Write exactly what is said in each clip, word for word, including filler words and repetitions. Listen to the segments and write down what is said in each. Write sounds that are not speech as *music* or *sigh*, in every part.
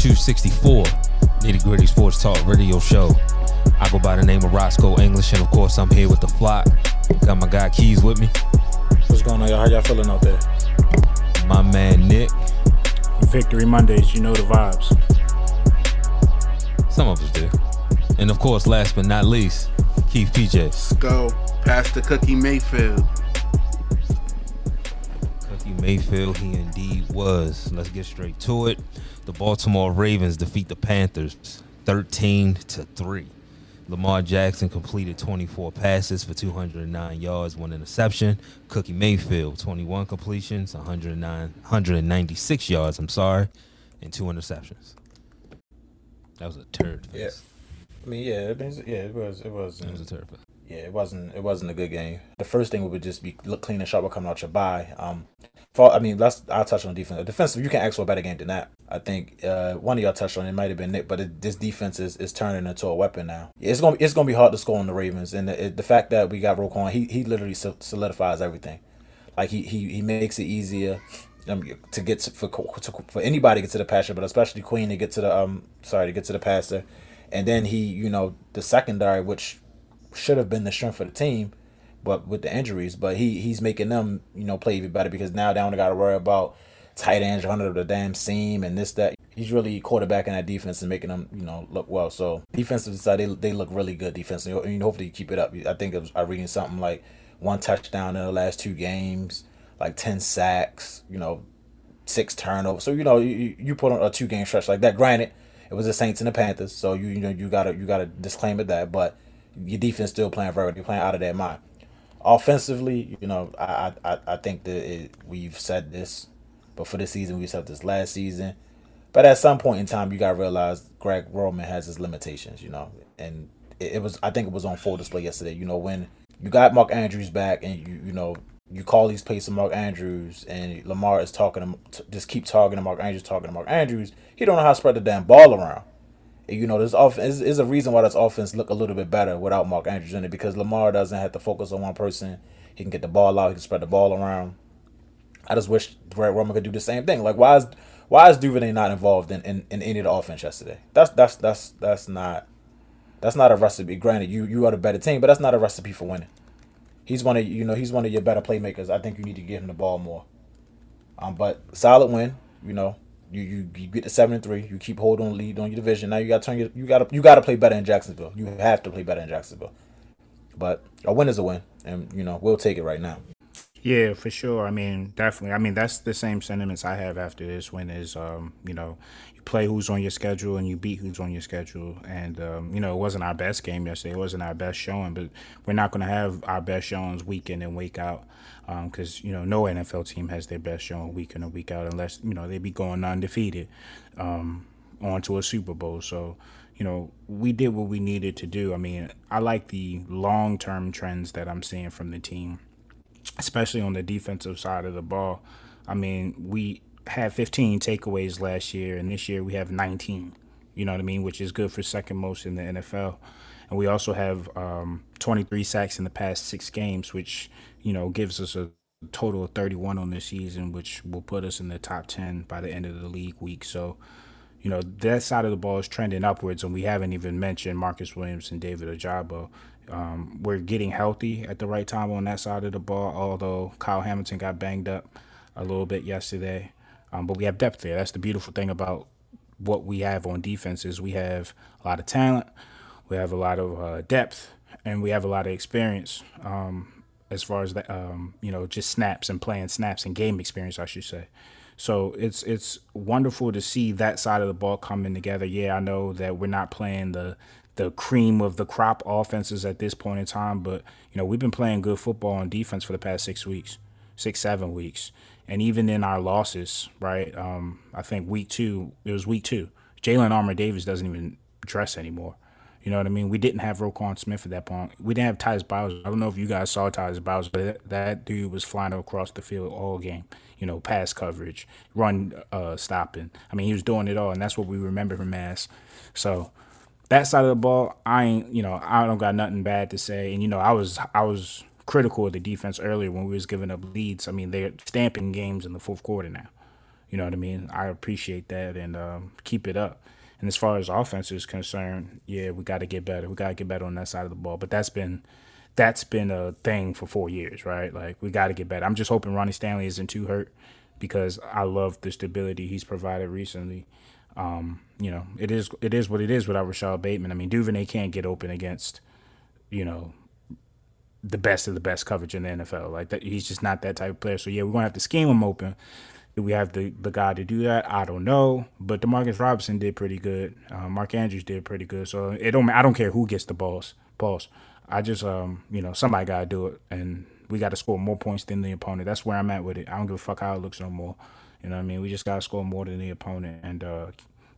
two sixty-four Nitty Gritty Sports Talk Radio Show. I go by the name of Roscoe English, and of course I'm here with the flock. Got my guy Keys with me. What's going on, y'all? How y'all feeling out there? My man Nick. Victory Mondays, you know the vibes. Some of us do. And of course, last but not least, Keith P J. Let's go. Pastor Cookie Mayfield. Cookie Mayfield, he indeed was. Let's get straight to it. The Baltimore Ravens defeat the Panthers thirteen to three. Lamar Jackson completed twenty-four passes for two hundred nine yards, one interception. Cookie Mayfield, twenty-one completions, one hundred nine, one hundred ninety-six yards, I'm sorry, and two interceptions. That was a turd fest. Yeah. I mean, yeah, it was, yeah, it was, it was, it was a turd fest. Yeah, it wasn't, it wasn't a good game. The first thing would just be look clean and sharp with coming out your bye. Um, for, I mean, let's, I'll touch on defense. Defensive, you can't ask for a better game than that. I think uh, one of y'all touched on it, it might have been Nick, but it, this defense is, is turning into a weapon now. It's gonna, it's gonna be hard to score on the Ravens, and the, the fact that we got Roquan, he he literally solidifies everything. Like he he, he makes it easier um, to get to, for to, for anybody to get to the passer, but especially Queen to get to the um sorry to get to the passer, and then he you know the secondary, which should have been the strength of the team, but with the injuries, but he he's making them, you know, play even better because now they don't got to worry about tight ends under the damn seam and this, that. He's really quarterbacking that defense and making them, you know, look well. So defensive side, they, they look really good defensively. I mean, hopefully you keep it up. I think it was, I reading something like one touchdown in the last two games, like ten sacks, you know, six turnovers. So, you know, you, you put on a two-game stretch like that. Granted, it was the Saints and the Panthers, so, you, you know, you got to you gotta disclaim it that, but your defense still playing very well. You're playing out of their mind. Offensively, you know, I I, I think that it, we've said this before this season. We said this last season. But at some point in time, you got to realize Greg Roman has his limitations, you know. And it, it was, I think it was on full display yesterday. You know, when you got Mark Andrews back and, you you know, you call these plays to Mark Andrews and Lamar is talking to just keep talking to Mark Andrews, talking to Mark Andrews. He don't know how to spread the damn ball around. You know, this offense is a reason why this offense look a little bit better without Mark Andrews in it because Lamar doesn't have to focus on one person. He can get the ball out. He can spread the ball around. I just wish Greg Roman could do the same thing. Like, why is why is DuVernay not involved in, in, in any of the offense yesterday? That's that's that's that's not that's not a recipe. Granted, you you are the better team, but that's not a recipe for winning. He's one of you know he's one of your better playmakers. I think you need to give him the ball more. Um, but solid win, you know. You, you you get to seven and three. You keep holding on lead on your division. Now you got to turn your you got to you got to play better in Jacksonville. You have to play better in Jacksonville. But a win is a win, and you know we'll take it right now. Yeah, for sure. I mean, definitely. I mean, that's the same sentiments I have after this win. Is um, you know, you play who's on your schedule and you beat who's on your schedule. And um, you know, it wasn't our best game yesterday. It wasn't our best showing, but we're not going to have our best showings week in and week out. Because, um, you know, no N F L team has their best showing week in and week out unless, you know, they be going undefeated um, on to a Super Bowl. So, you know, we did what we needed to do. I mean, I like the long-term trends that I'm seeing from the team, especially on the defensive side of the ball. I mean, we had fifteen takeaways last year, and this year we have nineteen, you know what I mean, which is good for second most in the N F L. And we also have um, twenty-three sacks in the past six games, which, you know, gives us a total of thirty-one on this season, which will put us in the top ten by the end of the league week. So, you know, that side of the ball is trending upwards, and we haven't even mentioned Marcus Williams and David Ojabo. Um, we're getting healthy at the right time on that side of the ball, although Kyle Hamilton got banged up a little bit yesterday. Um, but we have depth there. That's the beautiful thing about what we have on defense is we have a lot of talent. We have a lot of uh, depth, and we have a lot of experience um, as far as the, um, you know, just snaps and playing snaps and game experience, I should say. So it's it's wonderful to see that side of the ball coming together. Yeah, I know that we're not playing the the cream of the crop offenses at this point in time, but you know we've been playing good football on defense for the past six weeks, six seven weeks, and even in our losses, right? Um, I think week two, it was week two. Jalen Armour Davis doesn't even dress anymore. You know what I mean? We didn't have Roquan Smith at that point. We didn't have Tyus Bowser. I don't know if you guys saw Tyus Bowser, but that, that dude was flying across the field all game. You know, pass coverage, run uh, stopping. I mean, he was doing it all, and that's what we remember him as. So that side of the ball, I ain't, you know, I don't got nothing bad to say. And, you know, I was I was critical of the defense earlier when we was giving up leads. I mean, they're stamping games in the fourth quarter now. You know what I mean? I appreciate that, and um, keep it up. And as far as offense is concerned, yeah, we got to get better. We got to get better on that side of the ball. But that's been that's been a thing for four years, right? Like, we got to get better. I'm just hoping Ronnie Stanley isn't too hurt, because I love the stability he's provided recently. Um, you know, it is it is what it is without Rashad Bateman. I mean, DuVernay can't get open against, you know, the best of the best coverage in the N F L. Like, that, he's just not that type of player. So, yeah, we're going to have to scheme him open. Do we have the, the guy to do that? I don't know. But Demarcus Robinson did pretty good. Uh, Mark Andrews did pretty good. So it don't. I don't care who gets the balls. balls. I just, um, you know, somebody got to do it. And we got to score more points than the opponent. That's where I'm at with it. I don't give a fuck how it looks no more. You know what I mean? We just got to score more than the opponent. And, uh,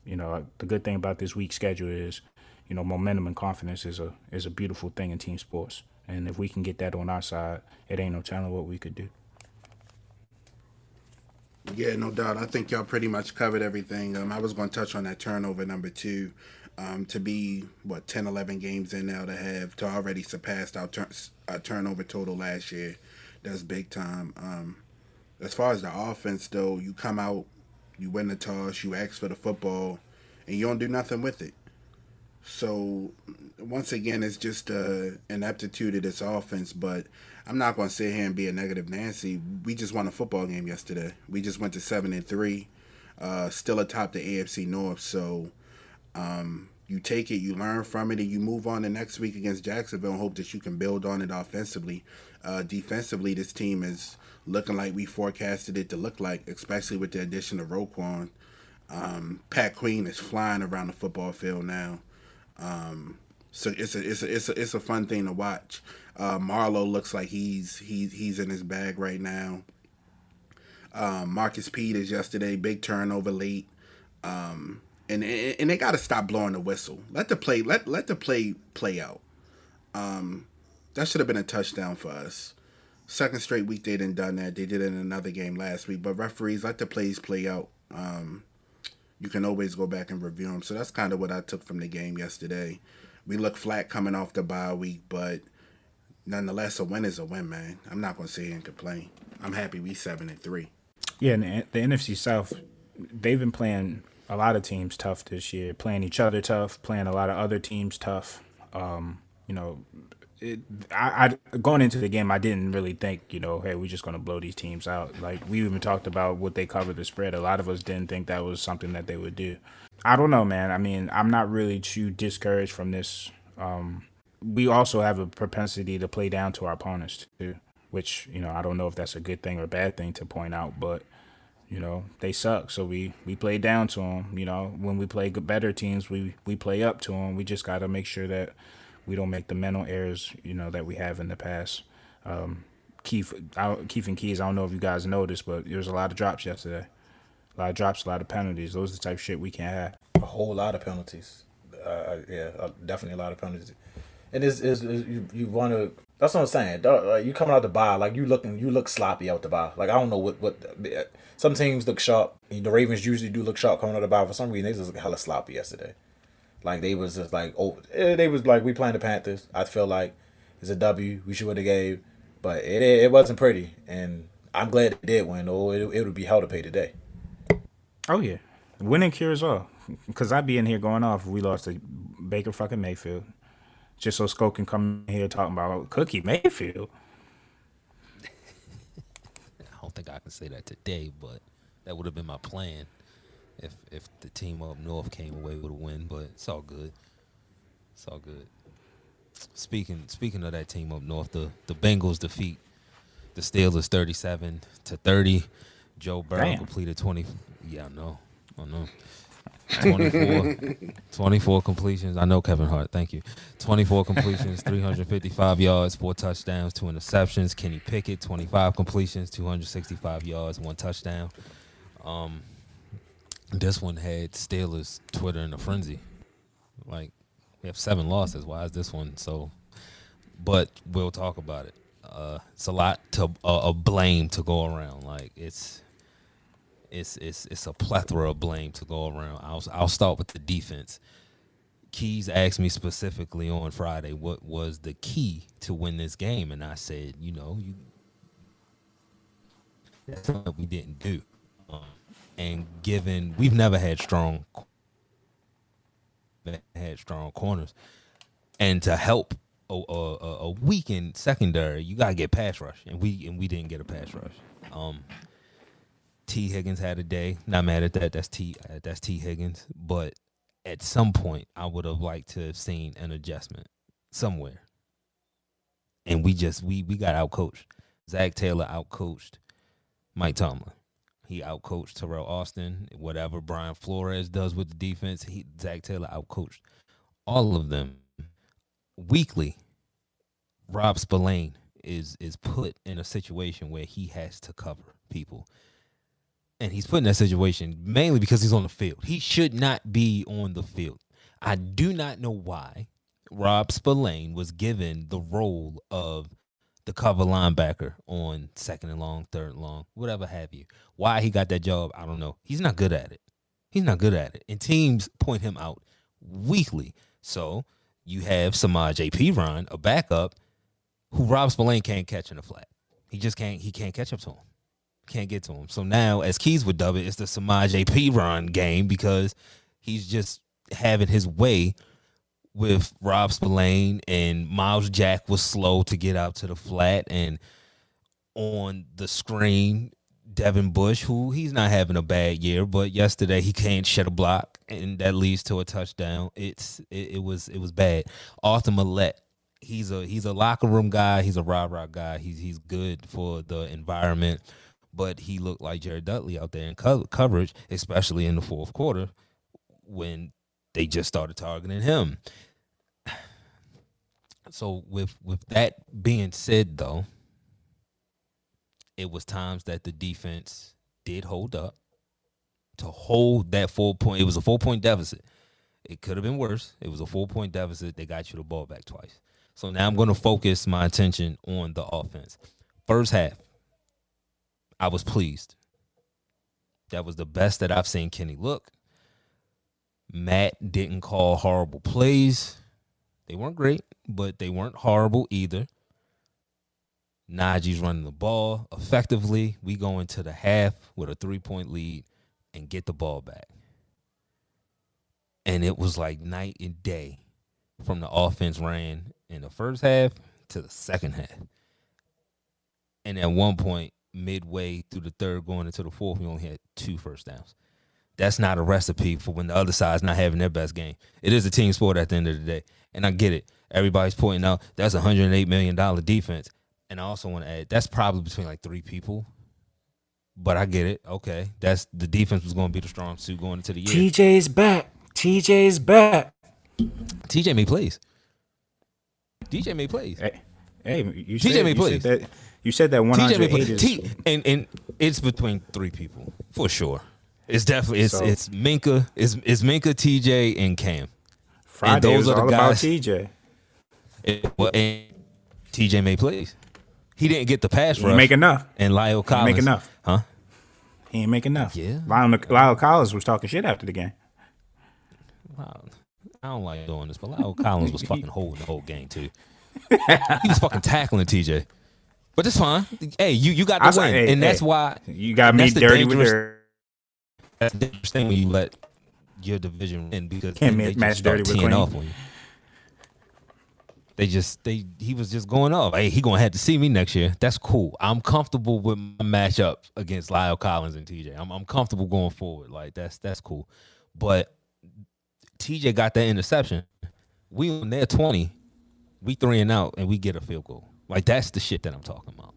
you know, the good thing about this week's schedule is, you know, momentum and confidence is a is a beautiful thing in team sports. And if we can get that on our side, it ain't no telling what we could do. Yeah, no doubt. I think y'all pretty much covered everything. Um, I was going to touch on that turnover number two. Um, to be, what, ten, eleven games in now to have, to already surpassed our, tur- our turnover total last year. That's big time. Um, as far as the offense, though, you come out, you win the toss, you ask for the football, and you don't do nothing with it. So, once again, it's just an ineptitude of this offense, but I'm not going to sit here and be a negative Nancy. We just won a football game yesterday. We just went to seven and three, uh, still atop the A F C North. So um, you take it, you learn from it, and you move on to next week against Jacksonville and hope that you can build on it offensively. Uh, defensively, this team is looking like we forecasted it to look like, especially with the addition of Roquan. Um, Pat Queen is flying around the football field now. Um, so it's a, it's a, it's a, it's a fun thing to watch. Uh, Marlowe looks like he's, he's, he's in his bag right now. Um, Marcus Peters yesterday, big turnover late. Um, and, and they got to stop blowing the whistle. Let the play, let, let the play play out. Um, that should have been a touchdown for us. Second straight week, they didn't done that. They did it in another game last week, but referees, let the plays play out. Um, You can always go back and review them. So that's kind of what I took from the game yesterday. We look flat coming off the bye week, but nonetheless, a win is a win, man. I'm not going to sit here and complain. I'm happy we seven and three. Yeah, and the, the N F C South, they've been playing a lot of teams tough this year, playing each other tough, playing a lot of other teams tough. Um, you know, it, I, I going into the game, I didn't really think, you know, hey, we're just going to blow these teams out. Like, we even talked about what they covered the spread. A lot of us didn't think that was something that they would do. I don't know, man. I mean, I'm not really too discouraged from this. Um, we also have a propensity to play down to our opponents, too, which, you know, I don't know if that's a good thing or a bad thing to point out, but, you know, they suck. So we, we play down to them. You know, when we play better teams, we, we play up to them. We just got to make sure that we don't make the mental errors, you know, that we have in the past. Um, Keith, I, Keith and Keys, I don't know if you guys noticed, but there was a lot of drops yesterday. A lot of drops, a lot of penalties. Those are the type of shit we can't have. A whole lot of penalties. Uh, yeah, uh, definitely a lot of penalties. And it's, it's, it's you, you want to, that's what I'm saying. Like, you coming out the bye, like you looking, you look sloppy out the bye. Like, I don't know what, what, some teams look sharp. The Ravens usually do look sharp coming out the bye. For some reason, they just look hella sloppy yesterday. Like, they was just like, oh, they was like, we playing the Panthers. I feel like it's a W. We should win the game. But it it wasn't pretty. And I'm glad they did win. Oh, it, it would be hell to pay today. Oh, yeah. Winning cures all. Because I'd be in here going off if we lost to Baker fucking Mayfield. Just so Sko can come in here talking about Cookie Mayfield. I don't think I can say that today, but that would have been my plan. If if the team up north came away with a win, but it's all good. It's all good. Speaking speaking of that team up north, the, the Bengals defeat the Steelers thirty-seven to thirty. Joe Burrow Damn. completed twenty. Yeah, I know. I know. twenty-four, *laughs* twenty-four completions. I know Kevin Hart. Thank you. twenty-four completions, three hundred fifty-five yards, four touchdowns, two interceptions. Kenny Pickett, twenty-five completions, two hundred sixty-five yards, one touchdown. Um. This one had Steelers Twitter in a frenzy. Like, we have seven losses. Why is this one so? But we'll talk about it. Uh, it's a lot to uh, a blame to go around. Like, it's it's it's it's a plethora of blame to go around. I'll I'll start with the defense. Keys asked me specifically on Friday what was the key to win this game, and I said, you know, you that's something we didn't do. Um, and given we've never had strong had strong corners, and to help a, a, a weakened secondary, you gotta get pass rush, and we and we didn't get a pass rush. Um, T. Higgins had a day. Not mad at that. That's T. Uh, that's T. Higgins. But at some point, I would have liked to have seen an adjustment somewhere. And we just we we got outcoached. Zach Taylor outcoached Mike Tomlin. He outcoached Terrell Austin. Whatever Brian Flores does with the defense, he Zach Taylor outcoached all of them. Weekly, Rob Spillane is is put in a situation where he has to cover people. And he's put in that situation mainly because he's on the field. He should not be on the field. I do not know why Rob Spillane was given the role of the cover linebacker on second and long, third and long, whatever have you. Why he got that job, I don't know. He's not good at it. He's not good at it. And teams point him out weekly. So you have Samaje Perine, a backup, who Rob Spillane can't catch in the flat. He just can't. He can't catch up to him. Can't get to him. So now, as Keys would dub it, it's the Samaje Perine game because he's just having his way with Rob Spillane, and Miles Jack was slow to get out to the flat, and on the screen, Devin Bush, who he's not having a bad year, but yesterday he can't shed a block, and that leads to a touchdown. It's it, it was it was bad. Arthur Millette, he's a he's a locker room guy, he's a rah-rah guy, he's he's good for the environment, but he looked like Jared Dudley out there in co- coverage, especially in the fourth quarter when they just started targeting him. So with with that being said, though, it was times that the defense did hold up to hold that four point. It was a four point deficit. It could have been worse. It was a four point deficit. They got you the ball back twice. So now I'm going to focus my attention on the offense. First half, I was pleased. That was the best that I've seen Kenny look. Matt didn't call horrible plays. They weren't great, but they weren't horrible either. Najee's running the ball effectively. We go into the half with a three-point lead and get the ball back. And it was like night and day from the offense ran in the first half to the second half. And at one point, midway through the third, going into the fourth, we only had two first downs. That's not a recipe for when the other side's not having their best game. It is a team sport at the end of the day, and I get it. Everybody's pointing out that's a one hundred eight million dollars defense, and I also want to add that's probably between like three people, but I get it. Okay, that's the defense was going to be the strong suit going into the year. T J's back. T J's back. T J made plays. D J made plays. Hey, hey you said, T J made plays. Said that, you said that one hundred eight T- and, and it's between three people, for sure. It's definitely it's so, it's Minka it's it's Minka T J and Cam. Friday and those was are the all guys. About T J. It, well, and T J made plays. He didn't get the pass rush. He didn't make enough. And Lyle Collins he didn't make enough, huh? He didn't make enough. Yeah. Lyle, Lyle Collins was talking shit after the game. Wow, I don't like doing this, but Lyle Collins was fucking holding the whole game too. He was fucking tackling T J, but it's fine. Hey, you you got the win, hey, and hey, that's hey. why you got me dirty with her. That's the interesting when you let your division win because Can't they, they match just start teeing off on you. They just they he was just going off. Hey, he gonna have to see me next year. That's cool. I'm comfortable with my matchup against Lyle Collins and T J. I'm I'm comfortable going forward. Like that's that's cool. But T J got that interception. We on their twenty, we three and out, and we get a field goal. Like that's the shit that I'm talking about.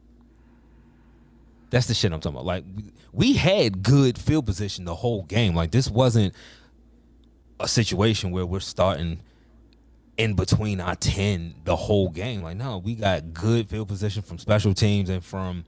That's the shit I'm talking about. Like, we had good field position the whole game. Like, this wasn't a situation where we're starting in between our ten the whole game. Like, no, we got good field position from special teams and from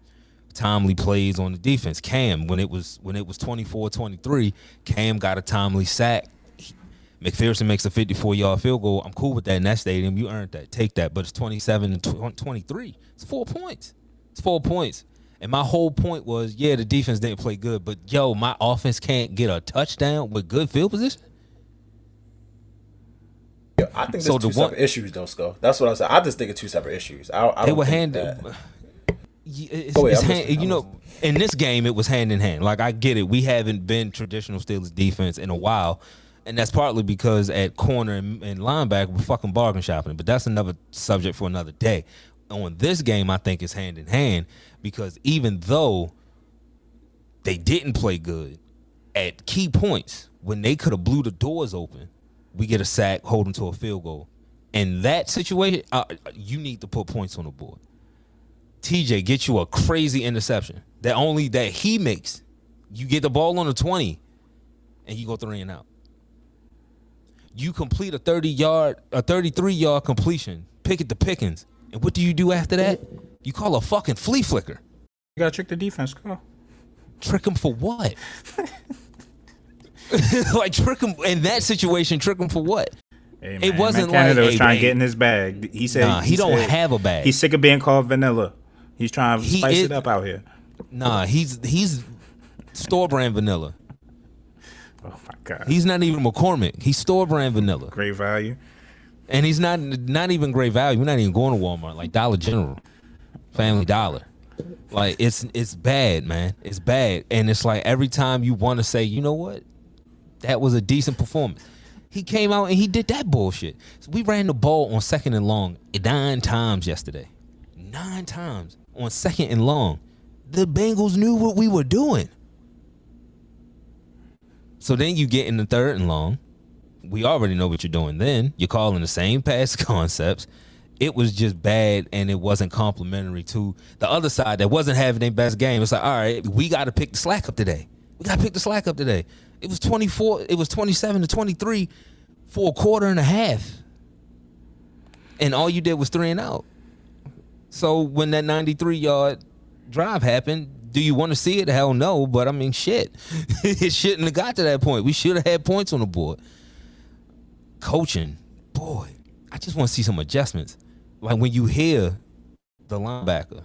timely plays on the defense. Cam, when it was when it was twenty-four twenty-three, Cam got a timely sack. He, McPherson makes a fifty-four-yard field goal. I'm cool with that in that stadium. You earned that. Take that. But it's twenty-seven to twenty-three. It's four points. It's four points. And my whole point was, yeah, the defense didn't play good, but, yo, my offense can't get a touchdown with good field position? Yeah, I think there's so two the separate one, issues, though, Sco. That's what I said. I just think of two separate issues. I, I they were handed. it's, ahead, it's hand, you know, in this game, it was hand in hand. Like, I get it. We haven't been traditional Steelers defense in a while. And that's partly because at corner and, and linebacker, we're fucking bargain shopping. But that's another subject for another day. On this game, I think it's hand in hand because even though they didn't play good at key points when they could have blew the doors open, we get a sack, hold them to a field goal. In that situation, uh, you need to put points on the board. T J gets you a crazy interception that only that he makes. You get the ball on the twenty, and you go three and out. You complete a thirty-yard, a thirty-three-yard completion, Pickett to Pickens, and what do you do after that? You call a fucking flea flicker. You gotta trick the defense, Carl. Trick them for what? Like trick them in that situation. Trick them for what? Hey, it wasn't Matt Canada like was hey, trying man. to get in his bag. He said nah, he, he don't said, have a bag. He's sick of being called vanilla. He's trying to he spice is, it up out here. Nah, he's he's store brand vanilla. Oh my god. He's not even McCormick. He's store brand vanilla. Great value. And he's not not even great value. We're not even going to Walmart. Like Dollar General, Family Dollar. Like it's it's bad, man. It's bad, and it's like every time you want to say, you know what, that was a decent performance. He came out and he did that bullshit. So we ran the ball on second and long nine times yesterday. Nine times on second and long. The Bengals knew what we were doing. So then you get in the third and long. We already know what you're doing then. You're calling the same pass concepts. It was just bad, and it wasn't complimentary to the other side that wasn't having their best game. It's like, all right, we got to pick the slack up today. We got to pick the slack up today. It was twenty-four. It was twenty-seven to twenty-three for a quarter and a half, and all you did was three and out. So when that ninety-three-yard drive happened, do you want to see it? Hell no. But I mean, shit, it shouldn't have got to that point. We should have had points on the board. Coaching, boy, I just want to see some adjustments. Like when you hear the linebacker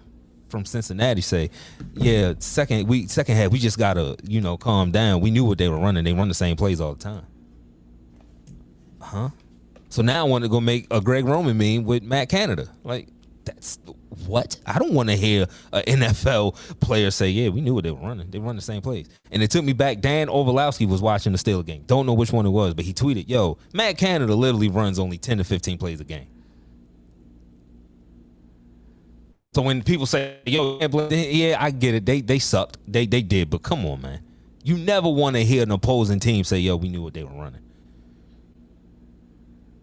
from Cincinnati say, yeah, second we second half, we just got to, you know, calm down. We knew what they were running. They run the same plays all the time. Huh? So now I want to go make a Greg Roman meme with Matt Canada. Like, that's what? I don't want to hear an N F L player say, yeah, we knew what they were running. They run the same plays. And it took me back. Dan Orvalowski was watching the Steelers game. Don't know which one it was, but he tweeted, yo, Matt Canada literally runs only ten to fifteen plays a game. So when people say, yo, yeah, I get it. They they sucked. They they did. But come on, man. You never want to hear an opposing team say, yo, we knew what they were running.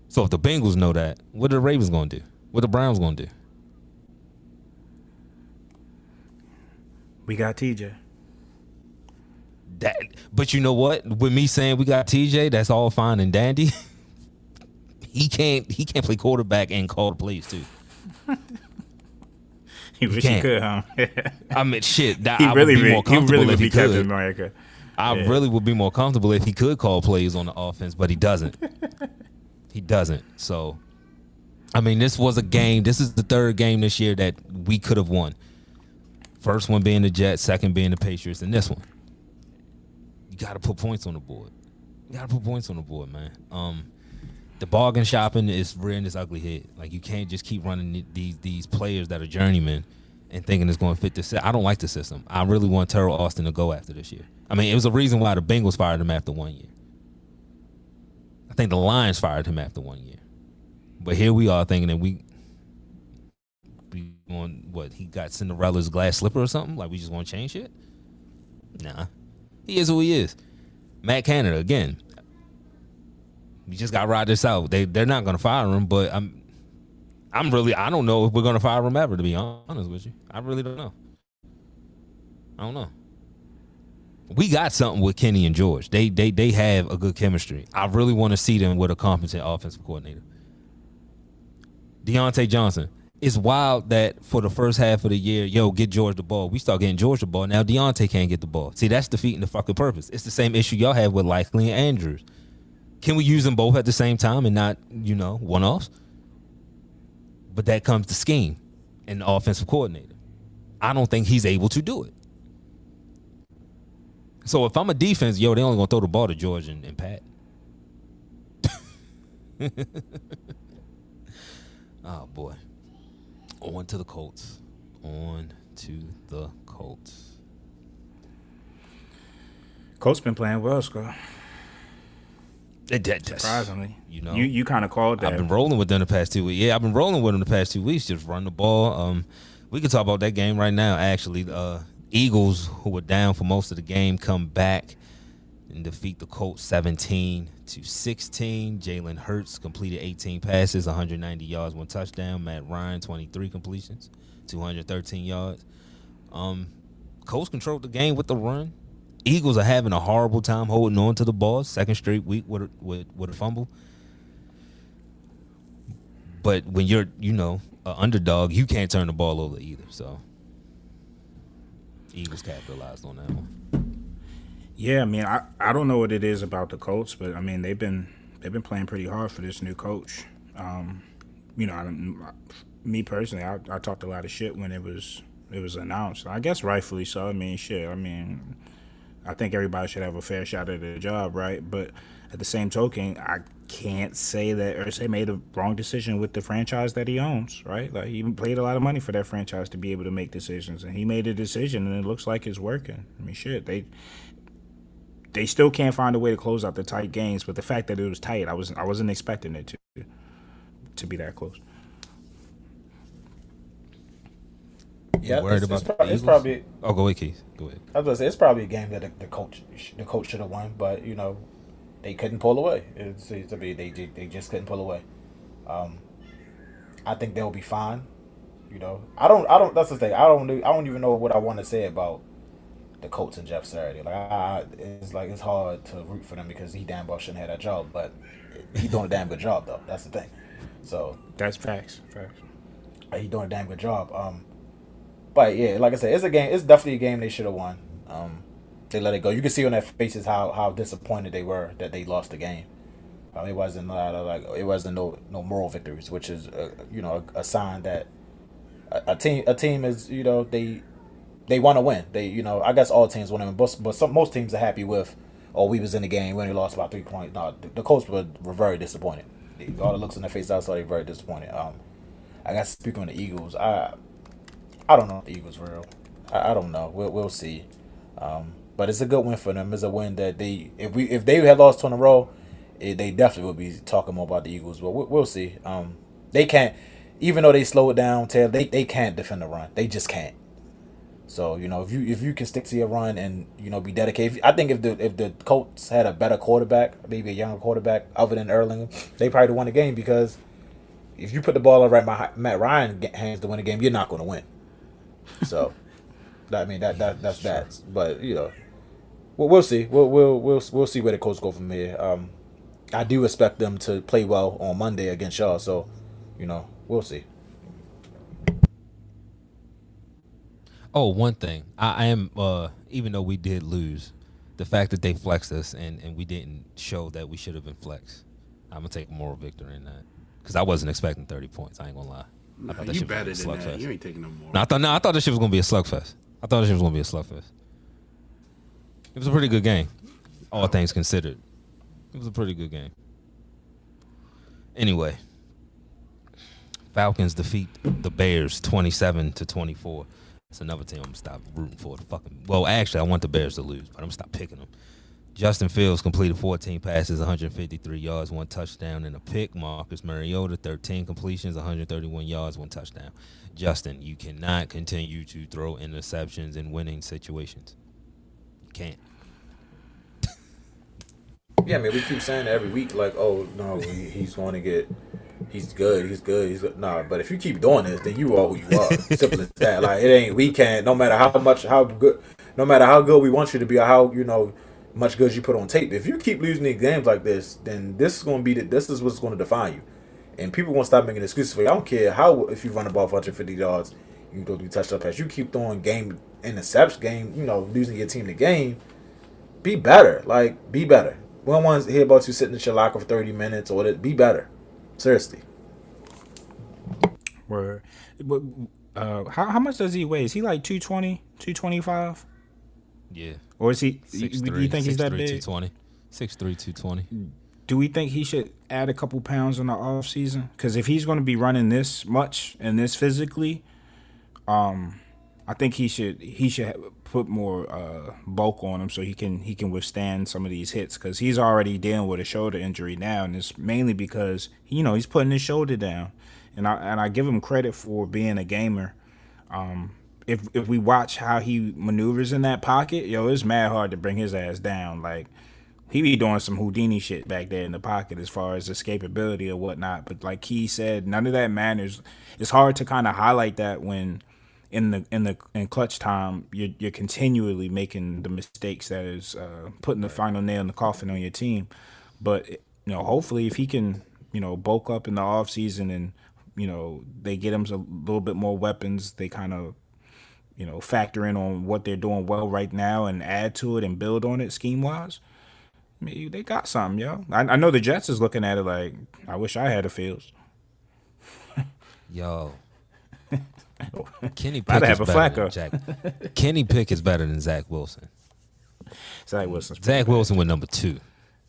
So if the Bengals know that, what are the Ravens going to do? What are the Browns going to do? We got T J. That, but you know what? With me saying we got T J, that's all fine and dandy. he can't He can't play quarterback and call the plays, too. He wish he, he could, huh? I mean, shit. Nah, he I really would be more comfortable really if he could. Captain America. I yeah. really would be more comfortable if he could call plays on the offense, but he doesn't. he doesn't. So, I mean, this was a game. This is the third game this year that we could have won. First one being the Jets, second being the Patriots, and this one. You got to put points on the board. You got to put points on the board, man. Um, The bargain shopping is rearing its ugly head. Like, you can't just keep running these these players that are journeymen and thinking it's going to fit this. I don't like the system. I really want Terrell Austin to go after this year. I mean, it was a reason why the Bengals fired him after one year. I think the Lions fired him after one year. But here we are thinking that we, we on what, he got Cinderella's glass slipper or something? Like, we just want to change shit? Nah. He is who he is. Matt Canada, again. You just got to ride this out. They, they're not going to fire him, but I'm I'm really, I don't know if we're going to fire him ever, to be honest with you. I really don't know. I don't know. We got something with Kenny and George. They they they have a good chemistry. I really want to see them with a competent offensive coordinator. Deontay Johnson. It's wild that for the first half of the year, yo, get George the ball. We start getting George the ball. Now Deontay can't get the ball. See, that's defeating the fucking purpose. It's the same issue y'all have with Likely and Andrews. Can we use them both at the same time and not, you know, one-offs? But that comes to scheme and the offensive coordinator. I don't think he's able to do it. So if I'm a defense, yo, they only going to throw the ball to George and, and Pat. Oh, boy. On to the Colts. On to the Colts. Colts been playing well, Scott. It did, surprisingly. You know, you, you kind of called that. I've been rolling with them the past two weeks. Yeah, I've been rolling with them the past two weeks. Just run the ball. Um, we can talk about that game right now. Actually, uh, Eagles, who were down for most of the game, come back and defeat the Colts seventeen to sixteen. Jalen Hurts completed eighteen passes, one hundred ninety yards, one touchdown. Matt Ryan, twenty-three completions, two hundred thirteen yards. Um, Colts controlled the game with the run. Eagles are having a horrible time holding on to the ball. Second straight week with a, with, with a fumble. But when you're, you know, an underdog, you can't turn the ball over either. So, Eagles capitalized on that one. Yeah, I mean, I, I don't know what it is about the Colts, but I mean, they've been they've been playing pretty hard for this new coach. Um, you know, I, I, me personally, I, I talked a lot of shit when it was it was announced. I guess rightfully so. I mean, shit. I mean. I think everybody should have a fair shot at their job, right? But at the same token, I can't say that Irsay made a wrong decision with the franchise that he owns, right? Like, he paid a lot of money for that franchise to be able to make decisions, and he made a decision, and it looks like it's working. I mean, shit, they they still can't find a way to close out the tight games, but the fact that it was tight, I wasn't I wasn't expecting it to to be that close. Yeah, worried it's, about it's, pro- it's probably. Oh, go ahead, Keith. Go ahead. I was gonna say it's probably a game that the, the coach the coach should have won, but you know, they couldn't pull away. It seems to be they they just couldn't pull away. Um, I think they'll be fine. You know, I don't I don't. That's the thing. I don't I don't even know what I want to say about the Colts and Jeff Saturday. Like, I, it's like it's hard to root for them because he damn well shouldn't have that job, but he's doing a damn good job though. That's the thing. So that's facts. Facts. He's doing a damn good job. Um. But yeah, like I said, it's a game. It's definitely a game they should have won. Um, they let it go. You can see on their faces how, how disappointed they were that they lost the game. Um, it wasn't a lot of, like it wasn't no no moral victories, which is a, you know a, a sign that a, a team a team is you know they they want to win. They you know I guess all teams want to win, but but some, most teams are happy with oh we was in the game we only lost by three points. No, the, the Colts were, were very disappointed. All the looks on their face, I saw they were very disappointed. Um, I guess speaking of the Eagles, I. I don't know if the Eagles real. I, I don't know. We'll we'll see. Um, but it's a good win for them. It's a win that they if we if they had lost two in a row, it, they definitely would be talking more about the Eagles. But we'll, we'll see. Um, they can't, even though they slow it down, Taylor, they they can't defend the run. They just can't. So you know if you if you can stick to your run and you know be dedicated. I think if the if the Colts had a better quarterback, maybe a younger quarterback other than Erling, they probably won the game because if you put the ball in right Matt Ryan hands to win the game, you're not going to win. So, I mean that that that's that. But you know, we'll, we'll see. We'll we'll we'll we'll see where the Colts go from here. Um, I do expect them to play well on Monday against y'all. So, you know, we'll see. Oh, one thing I, I am uh, even though we did lose, the fact that they flexed us and, and we didn't show that we should have been flexed, I'm gonna take a moral victory in that because I wasn't expecting thirty points. I ain't gonna lie. I thought no, you better than that. Fest. You ain't taking no more. No, I thought no, I thought this shit was gonna be a slugfest. I thought this shit was gonna be a slugfest. It was a pretty good game, all things considered. It was a pretty good game. Anyway, Falcons defeat the Bears twenty-seven to twenty-four. That's another team I'm gonna stop rooting for. The fucking well, actually, I want the Bears to lose, but I'm gonna stop picking them. Justin Fields completed fourteen passes, one hundred fifty-three yards, one touchdown, and a pick. Marcus Mariota, thirteen completions, one hundred thirty-one yards, one touchdown. Justin, you cannot continue to throw interceptions in winning situations. You can't. Yeah, I mean, we keep saying every week, like, oh, no, he, he's going to get – he's good, he's good, he's good. Nah, but if you keep doing this, then you are who you are. Simple as that. Like, it ain't – we can't – no matter how much – how good – no matter how good we want you to be or how, you know – much good you put on tape. If you keep losing these games like this, then this is going to be the, this is what's going to define you, and people won't stop making excuses for you. I don't care how if you run the ball for one hundred fifty yards, you go do touchdown pass. You keep throwing game intercepts, game you know losing your team the game. Be better, like be better. We don't want to hear about you sitting in your locker for thirty minutes or that. Be better, seriously. Word. Uh, how how much does he weigh? Is he like two twenty, two twenty-five? Yeah. Or is he? Six, do three, you think six, he's that three, big? two twenty. Six three two twenty. Do we think he should add a couple pounds in the off season? Because if he's going to be running this much and this physically, um, I think he should he should put more uh, bulk on him so he can he can withstand some of these hits, because he's already dealing with a shoulder injury now, and it's mainly because you know he's putting his shoulder down, and I and I give him credit for being a gamer. Um, if if we watch how he maneuvers in that pocket, yo, it's mad hard to bring his ass down. Like, he be doing some Houdini shit back there in the pocket as far as escapability or whatnot. But like he said, none of that matters. It's hard to kind of highlight that when in the in the in clutch time you're you're continually making the mistakes that is uh, putting the final nail in the coffin on your team. But you know, hopefully if he can you know bulk up in the off season and you know they get him a little bit more weapons, they kind of you know factor in on what they're doing well right now and add to it and build on it scheme wise. I mean, they got something, yo. I, I know the Jets is looking at it like, I wish I had a Fields. Yo. Kenny Pickett is better than Jack. Kenny Pickett is better than Zach Wilson. Zach Wilson. Zach Wilson bad. With number two.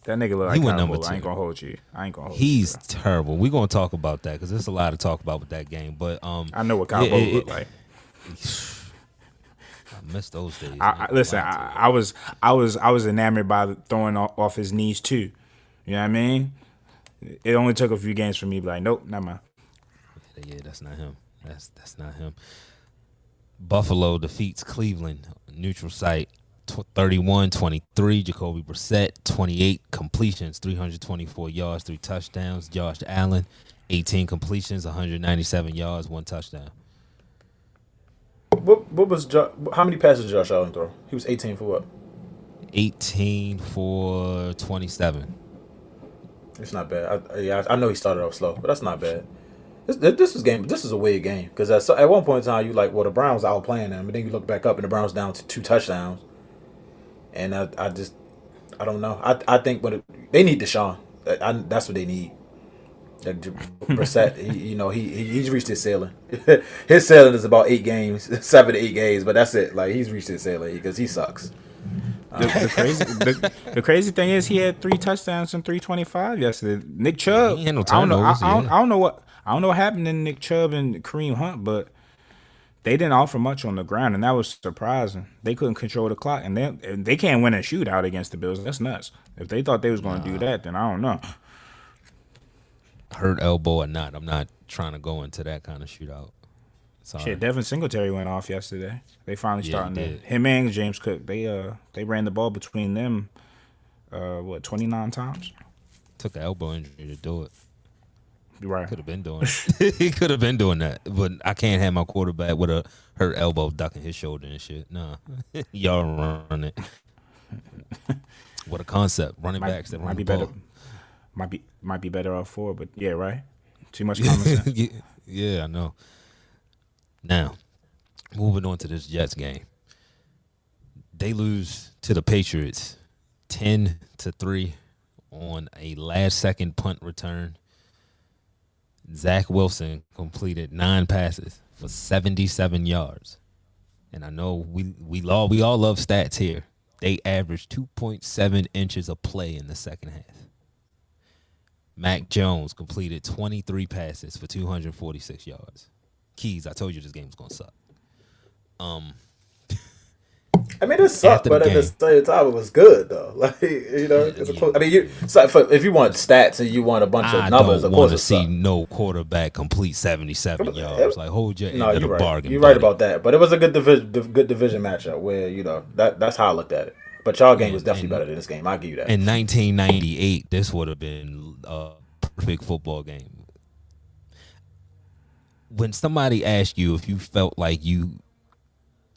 That nigga look like he went number two. I ain't gonna hold you. I ain't gonna hold He's you. He's terrible. We're gonna talk about that because there's a lot to talk about with that game. But um, I know what Kyle Bowler looked like. I miss those days. I, I, listen, I, I was, I was, I was enamored by throwing off his knees too. You know what I mean? It only took a few games for me to be like, nope, not mine. Yeah, that's not him. That's that's not him. Buffalo defeats Cleveland neutral site, thirty-one twenty-three. Jacoby Brissett, twenty-eight completions, three hundred twenty-four yards, three touchdowns. Josh Allen, eighteen completions, one hundred ninety-seven yards, one touchdown. What what was Josh, how many passes did Josh Allen throw? He was eighteen for what? eighteen for twenty-seven. It's not bad. I, yeah, I know he started off slow, but that's not bad. This this is game. This is a weird game because at, at one point in time you like, well, the Browns out playing them, but then you look back up and the Browns down to two touchdowns. And I, I just I don't know. I I think what it, they need Deshaun. I, I, that's what they need. Like Brissett, he, you know, he he's reached his ceiling. His ceiling is about eight games, seven to eight games, but that's it. Like, he's reached his ceiling because he sucks. Um, the, the crazy, the, the crazy thing is he had three touchdowns and three twenty-five yesterday. Nick Chubb, yeah, no I don't know, I, I, don't, I don't know what I don't know what happened to Nick Chubb and Kareem Hunt, but they didn't offer much on the ground, and that was surprising. They couldn't control the clock, and they they can't win a shootout against the Bills. That's nuts. If they thought they was going to nah. do that, then I don't know. Hurt elbow or not, I'm not trying to go into that kind of shootout. Sorry. Shit, Devin Singletary went off yesterday. They finally yeah, started it. Him and James Cook, they uh they ran the ball between them, uh what, twenty-nine times? Took an elbow injury to do it. Right, could have been doing. He could have been doing that, but I can't have my quarterback with a hurt elbow ducking his shoulder and shit. Nah, y'all run it. What a concept! Running might, backs that might run be the ball. Better. Might be might be better off for, but yeah, right? Too much common sense. yeah, yeah, I know. Now, moving on to this Jets game. They lose to the Patriots ten to three on a last-second punt return. Zach Wilson completed nine passes for seventy-seven yards. And I know we, we, all, we all love stats here. They averaged two point seven inches of play in the second half. Mac Jones completed twenty-three passes for two hundred forty-six yards. Keys, I told you this game was going to suck. Um, I mean, it sucked, but at the same time, it was good, though. Like, you know, it's a close, I mean, you, so for, if you want stats and you want a bunch of numbers, of course, I don't want to see no quarterback complete seventy-seven yards. Like, hold your end of the bargain. You're right about that, but it was a good division, good division matchup where, you know, that that's how I looked at it. But y'all game was definitely and, better than this game. I'll give you that. In nineteen ninety-eight, this would have been a perfect football game. When somebody asked you if you felt like you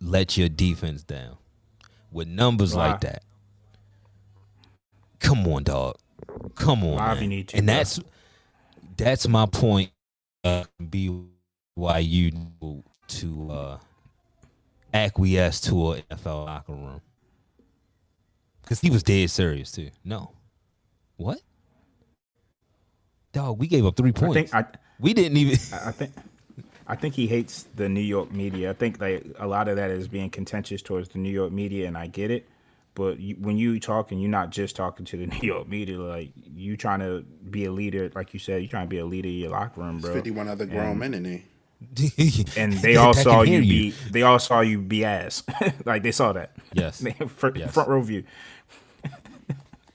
let your defense down with numbers Lie. like that, come on, dog. Come on, man. You to, and bro. that's that's my point. Uh, B Y U to uh, acquiesce to an N F L locker room. Because he was dead serious, too. No. What? Dog, we gave up three points. I think, I, we didn't even... I think I think he hates the New York media. I think like a lot of that is being contentious towards the New York media, and I get it. But you, when you talking, you're not just talking to the New York media. Like, you trying to be a leader. Like you said, you're trying to be a leader in your locker room, bro. There's fifty-one other grown and men in there. and they all saw you, you be they all saw you be ass. Like they saw that. Yes. Front, yes. Front row view.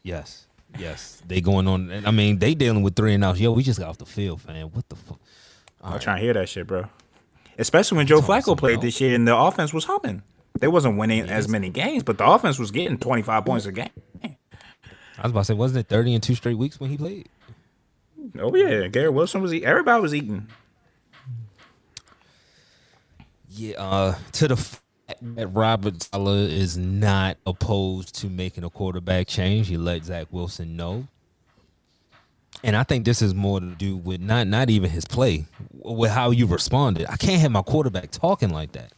Yes. Yes. They going on. I mean, they dealing with three and outs. Yo, we just got off the field, man. What the fuck? I'm right. trying to hear that shit, bro. Especially when Joe Flacco played else. this year and the offense was hopping. They wasn't winning yes. as many games, but the offense was getting twenty-five points a game. I was about to say, wasn't it thirty in two straight weeks when he played? Oh, yeah. Garrett Wilson was eating. Everybody was eating. Yeah, uh, to the fact that Robert Sala is not opposed to making a quarterback change. He let Zach Wilson know. And I think this is more to do with not not even his play, with how you responded. I can't have my quarterback talking like that.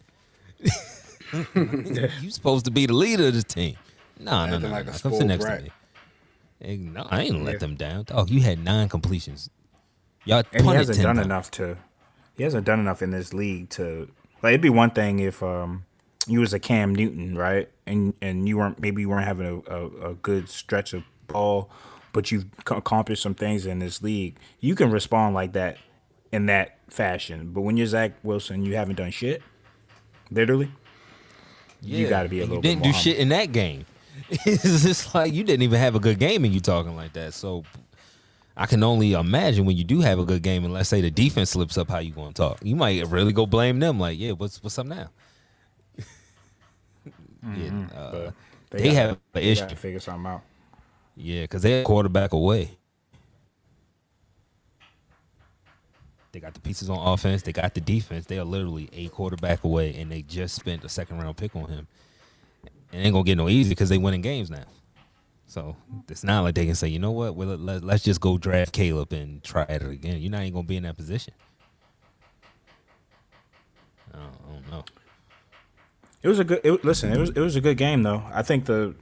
You're supposed to be the leader of this team. No, no, no. no. Like no. Come sit next right. to me. Hey, no, I ain't yeah. let them down. Oh, you had nine completions. Y'all and he hasn't done times. enough to. He hasn't done enough in this league to. Like it'd be one thing if um you was a Cam Newton, right, and and you weren't maybe you weren't having a, a, a good stretch of ball, but you've accomplished some things in this league. You can respond like that, in that fashion. But when you're Zach Wilson, you haven't done shit, literally. Yeah, you got to be a little. You didn't bit more do humble. Shit in that game. It's just like you didn't even have a good game, and you talking like that. So I can only imagine when you do have a good game, and let's say the defense slips up, how you going to talk? You might really go blame them. Like, yeah, what's what's up now? Mm-hmm. yeah, uh, they they gotta, have an issue. They figure something out. Yeah, because they're a quarterback away. They got the pieces on offense. They got the defense. They are literally a quarterback away, and they just spent a second-round pick on him. And it ain't going to get no easy because they winning games now. So it's not like they can say, you know what, well, let, let's just go draft Caleb and try it again. You're not even going to be in that position. I don't, I don't know. It was a good it, – listen, it was it was a good game, though. I think the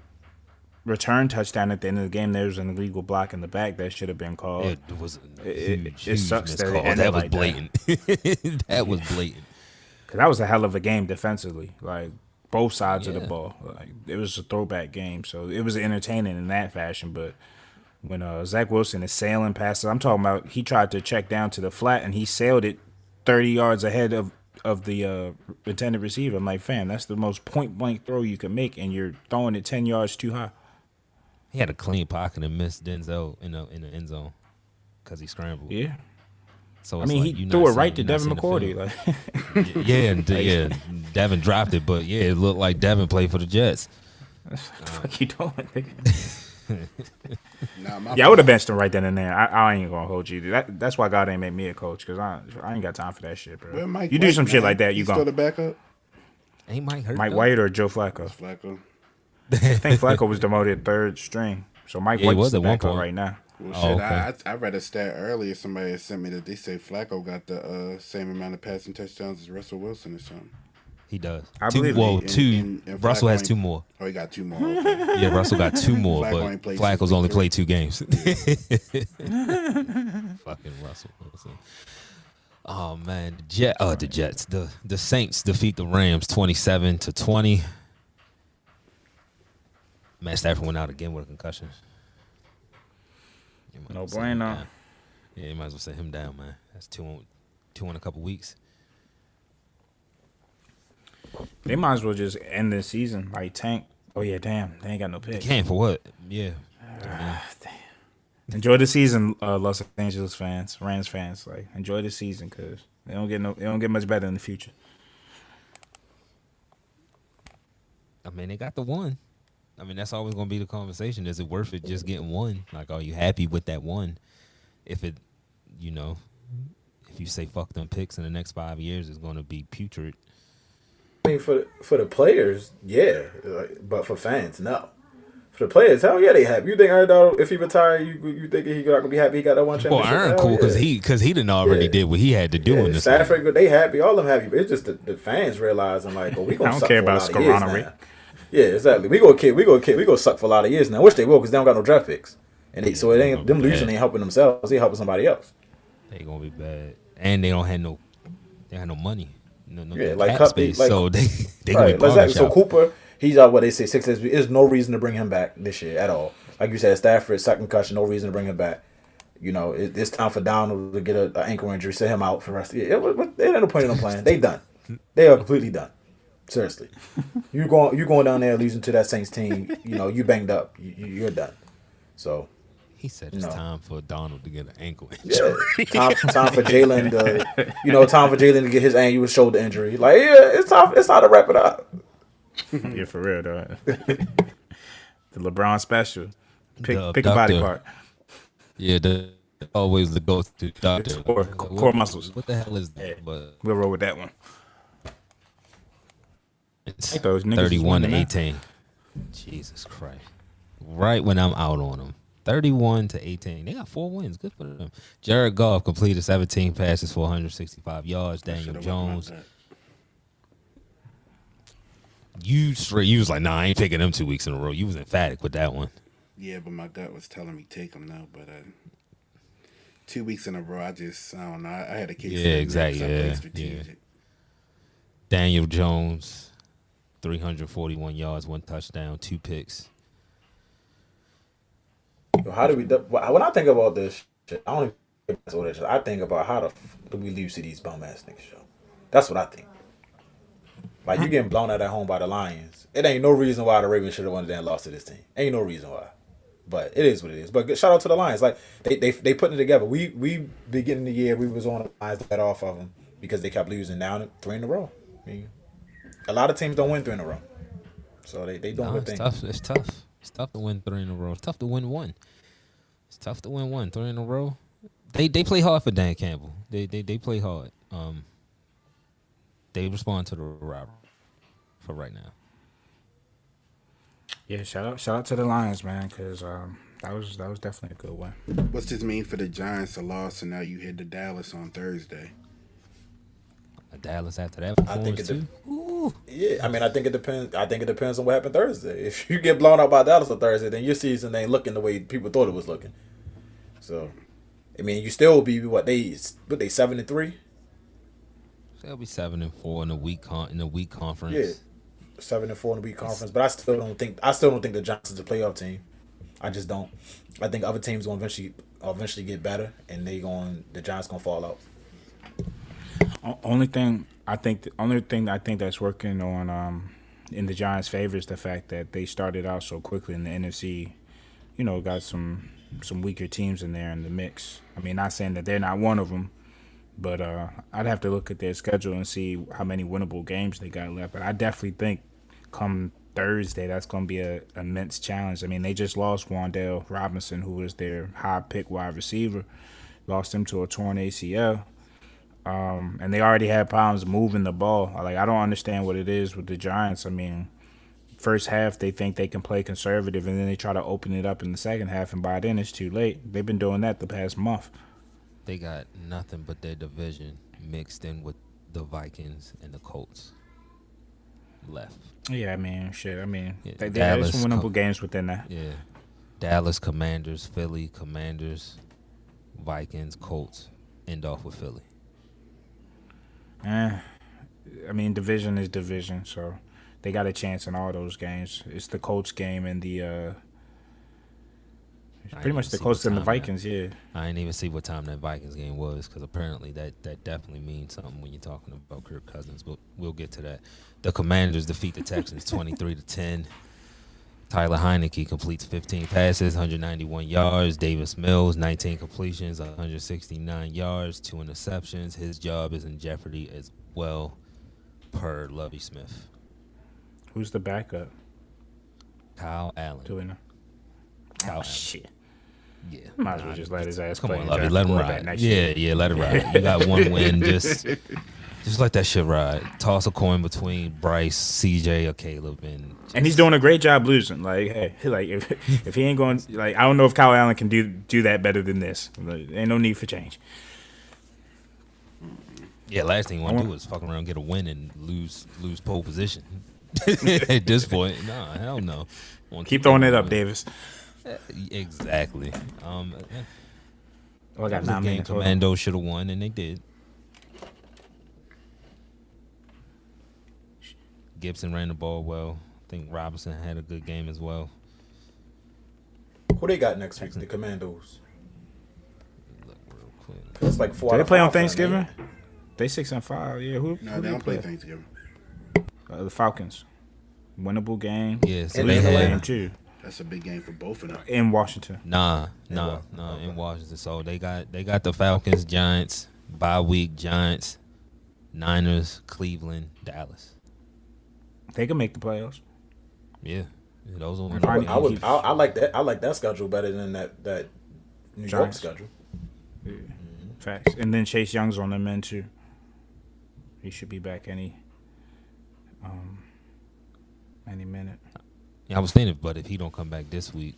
return touchdown at the end of the game, there was an illegal block in the back that should have been called. It was – it sucks that it ended like that. That was blatant. That was blatant. Because that was a hell of a game defensively, like – both sides yeah. of the ball. Like, it was a throwback game, so it was entertaining in that fashion. But when uh, Zach Wilson is sailing passes, I'm talking about he tried to check down to the flat, and he sailed it thirty yards ahead of, of the uh, intended receiver. I'm like, fam, that's the most point-blank throw you can make, and you're throwing it ten yards too high. He had a clean pocket and missed Denzel in the, in the end zone because he scrambled. Yeah. So I mean, like he threw it right to Devin McCourty. Like. yeah, yeah, yeah. Devin dropped it, but yeah, it looked like Devin played for the Jets. What the um, fuck you doing, nigga? nah, yeah, I would have benched him right then and there. I, I ain't gonna hold you. That, that's why God ain't made me a coach, because I, I ain't got time for that shit, bro. Mike you White, do some man. Shit like that, you gonna. Still the backup? Ain't Mike hurt? Mike though? White or Joe Flacco? Flacco. I think Flacco was demoted third string, so Mike yeah, White was the backup right now. Well, oh, shit, okay. I, I I read a stat earlier. Somebody sent me that they say Flacco got the uh, same amount of passing touchdowns as Russell Wilson or something. He does. I two, believe well, in, two. In, in Russell has two more. Oh, he got two more. Okay. Yeah, Russell got two more, Flacco but Flacco's only played two games. Fucking Russell Wilson. Oh man, the Jet. Oh, the Jets. The the Saints defeat the Rams twenty-seven to twenty. Matt Stafford went out again with a concussion. No bueno. Yeah, you might as well set him down, man. That's two on, two in a couple weeks. They might as well just end this season. Like, tank. Oh, yeah, damn. They ain't got no picks. They can't for what? Yeah. Uh, damn. Enjoy the season, uh, Los Angeles fans, Rams fans. Like, enjoy the season because they don't get no, they don't get much better in the future. I mean, they got the one. I mean, that's always going to be the conversation. Is it worth it just getting one? Like, are you happy with that one? If it, you know, if you say fuck them picks in the next five years, it's going to be putrid. I mean, for the, for the players, yeah. Like, but for fans, no. For the players, hell yeah, they happy. You think Aaron Donald, if he retired, you you think he's not going to be happy he got that one championship? Well, Aaron cool because yeah. he, cause he didn't already yeah. did what he had to do yeah. in this Stafford, league. They happy. All of them happy. But it's just the, the fans realizing, like, well, we going to suck for a lot of years now. Yeah, exactly. We go kick, we go kick, we go suck for a lot of years now. I wish they will, because they don't got no draft picks, and they, so it ain't them losing ain't helping themselves. They helping somebody else. They gonna be bad, and they don't have no, they have no money, no, no yeah, like cap space. Like, so they they right, gonna be exactly. So Cooper, he's out what they say six days. There's no reason to bring him back this year at all. Like you said, Stafford, second concussion, no reason to bring him back. You know, it, it's time for Donald to get an ankle injury, set him out for the rest of the year. They ain't no point in playing. They done. They are completely done. Seriously. You're going, you're going down there losing to that Saints team. You know, you banged up. You, you're done. So. He said it's no. time for Donald to get an ankle injury. Yeah. Time, time for Jalen to, you know, time for Jalen to get his annual shoulder injury. Like, yeah, it's time. It's time to wrap it up. Yeah, for real though. The LeBron special. Pick, the pick a body part. Yeah, the always the go-to doctor. Core, core what, muscles. What the hell is that? Yeah. But we'll roll with that one. It's thirty-one to eighteen. Jesus Christ! Right when I'm out on them. Thirty-one to eighteen, they got four wins. Good for them. Jared Goff completed seventeen passes for one hundred sixty-five yards. Daniel Jones, you straight, you was like, "Nah, I ain't taking them two weeks in a row." You was emphatic with that one. Yeah, but my gut was telling me take them now. But uh, two weeks in a row, I just I don't know. I, I had a case. Yeah, exactly. Yeah, yeah. Daniel Jones, three hundred forty-one yards, one touchdown, two picks. How do we? When I think about this shit, I don't even think about this shit. I think about how the f- do we lose to these bum ass niggas, yo. That's what I think. Like, you getting blown out at home by the Lions. It ain't no reason why the Ravens should have won and lost to this team. Ain't no reason why. But it is what it is. But shout out to the Lions. Like, they they they putting it together. We we beginning the year we was on the Lions that off of them because they kept losing now three in a row. I mean, a lot of teams don't win three in a row, so they they doing no, good things. Tough. It's tough. It's tough to win three in a row. It's tough to win one. It's tough to win one. Three in a row. They they play hard for Dan Campbell. They they they play hard. Um, they respond to the rival for right now. Yeah, shout out shout out to the Lions, man, because um, that was that was definitely a good one. What's this mean for the Giants? A loss, and now you head to Dallas on Thursday. Dallas after that, I think it de- too. Yeah, I mean, I think it depends. I think it depends on what happened Thursday. If you get blown out by Dallas on Thursday, then your season ain't looking the way people thought it was looking. So, I mean, you still be what they what they seven and three. They'll be seven and four in the week con- in the week conference. Yeah, seven and four in the week conference. But I still don't think I still don't think the Giants is a playoff team. I just don't. I think other teams gonna eventually eventually get better, and they going the Giants gonna fall out. Only thing I think, the only thing I think that's working on um, in the Giants' favor is the fact that they started out so quickly in the N F C. You know, got some some weaker teams in there in the mix. I mean, not saying that they're not one of them, but uh, I'd have to look at their schedule and see how many winnable games they got left. But I definitely think come Thursday, that's going to be an immense challenge. I mean, they just lost Wandale Robinson, who was their high pick wide receiver, lost him to a torn A C L. Um, and they already had problems moving the ball. Like, I don't understand what it is with the Giants. I mean, first half they think they can play conservative, and then they try to open it up in the second half, and by then it's too late. They've been doing that the past month. They got nothing but their division mixed in with the Vikings and the Colts left. Yeah, I mean, shit. I mean, yeah, they, they Dallas, had some winnable com- games within that. Yeah, Dallas, Commanders, Philly, Commanders, Vikings, Colts, end off with Philly. Eh, I mean, division is division, so they got a chance in all those games. It's the Colts game and the uh, it's pretty much the Colts and the Vikings, that, yeah. I didn't even see what time that Vikings game was, because apparently that, that definitely means something when you're talking about Kirk Cousins, but we'll get to that. The Commanders defeat the Texans twenty-three to ten. Tyler Heineke completes fifteen passes, one hundred ninety-one yards. Davis Mills, nineteen completions, one hundred sixty-nine yards, two interceptions. His job is in jeopardy as well, per Lovie Smith. Who's the backup? Kyle Allen. Do we know? Kyle oh, Allen. Shit. Yeah. Might as well just let his ass come play. Come on, Lovie, let him ride. Yeah, year. yeah, let it ride. You got one win, just... Just let that shit ride. Toss a coin between Bryce, C J, or Caleb, and just... and he's doing a great job losing. Like, hey, like if if he ain't going, like, I don't know if Kyle Allen can do do that better than this. Like, ain't no need for change. Yeah, last thing you want to do is fuck around, get a win, and lose lose pole position. At this point, nah, hell no. Keep, keep throwing it up, win. Davis. Exactly. Um, oh, I got nine game minutes. Commando should have won, and they did. Gibson ran the ball well. I think Robinson had a good game as well. Who they got next week? The Commandos. It's like four. Do they play on Thanksgiving? They six and five. Yeah. Who? No, who they don't play, play Thanksgiving. Uh, the Falcons. Winnable game. Yes. Yeah, so they had game too. That's a big game for both of them. In Washington. Nah, nah, nah. In Washington. So they got they got the Falcons, Giants, bye week, Giants, Niners, Cleveland, Dallas. They can make the playoffs. Yeah. yeah those are I, I would. I, I like that. I like that schedule better than that that New Giants. York schedule. Yeah. Mm-hmm. Facts. And then Chase Young's on them end too. He should be back any um, any minute. Yeah, I was thinking, but if he don't come back this week,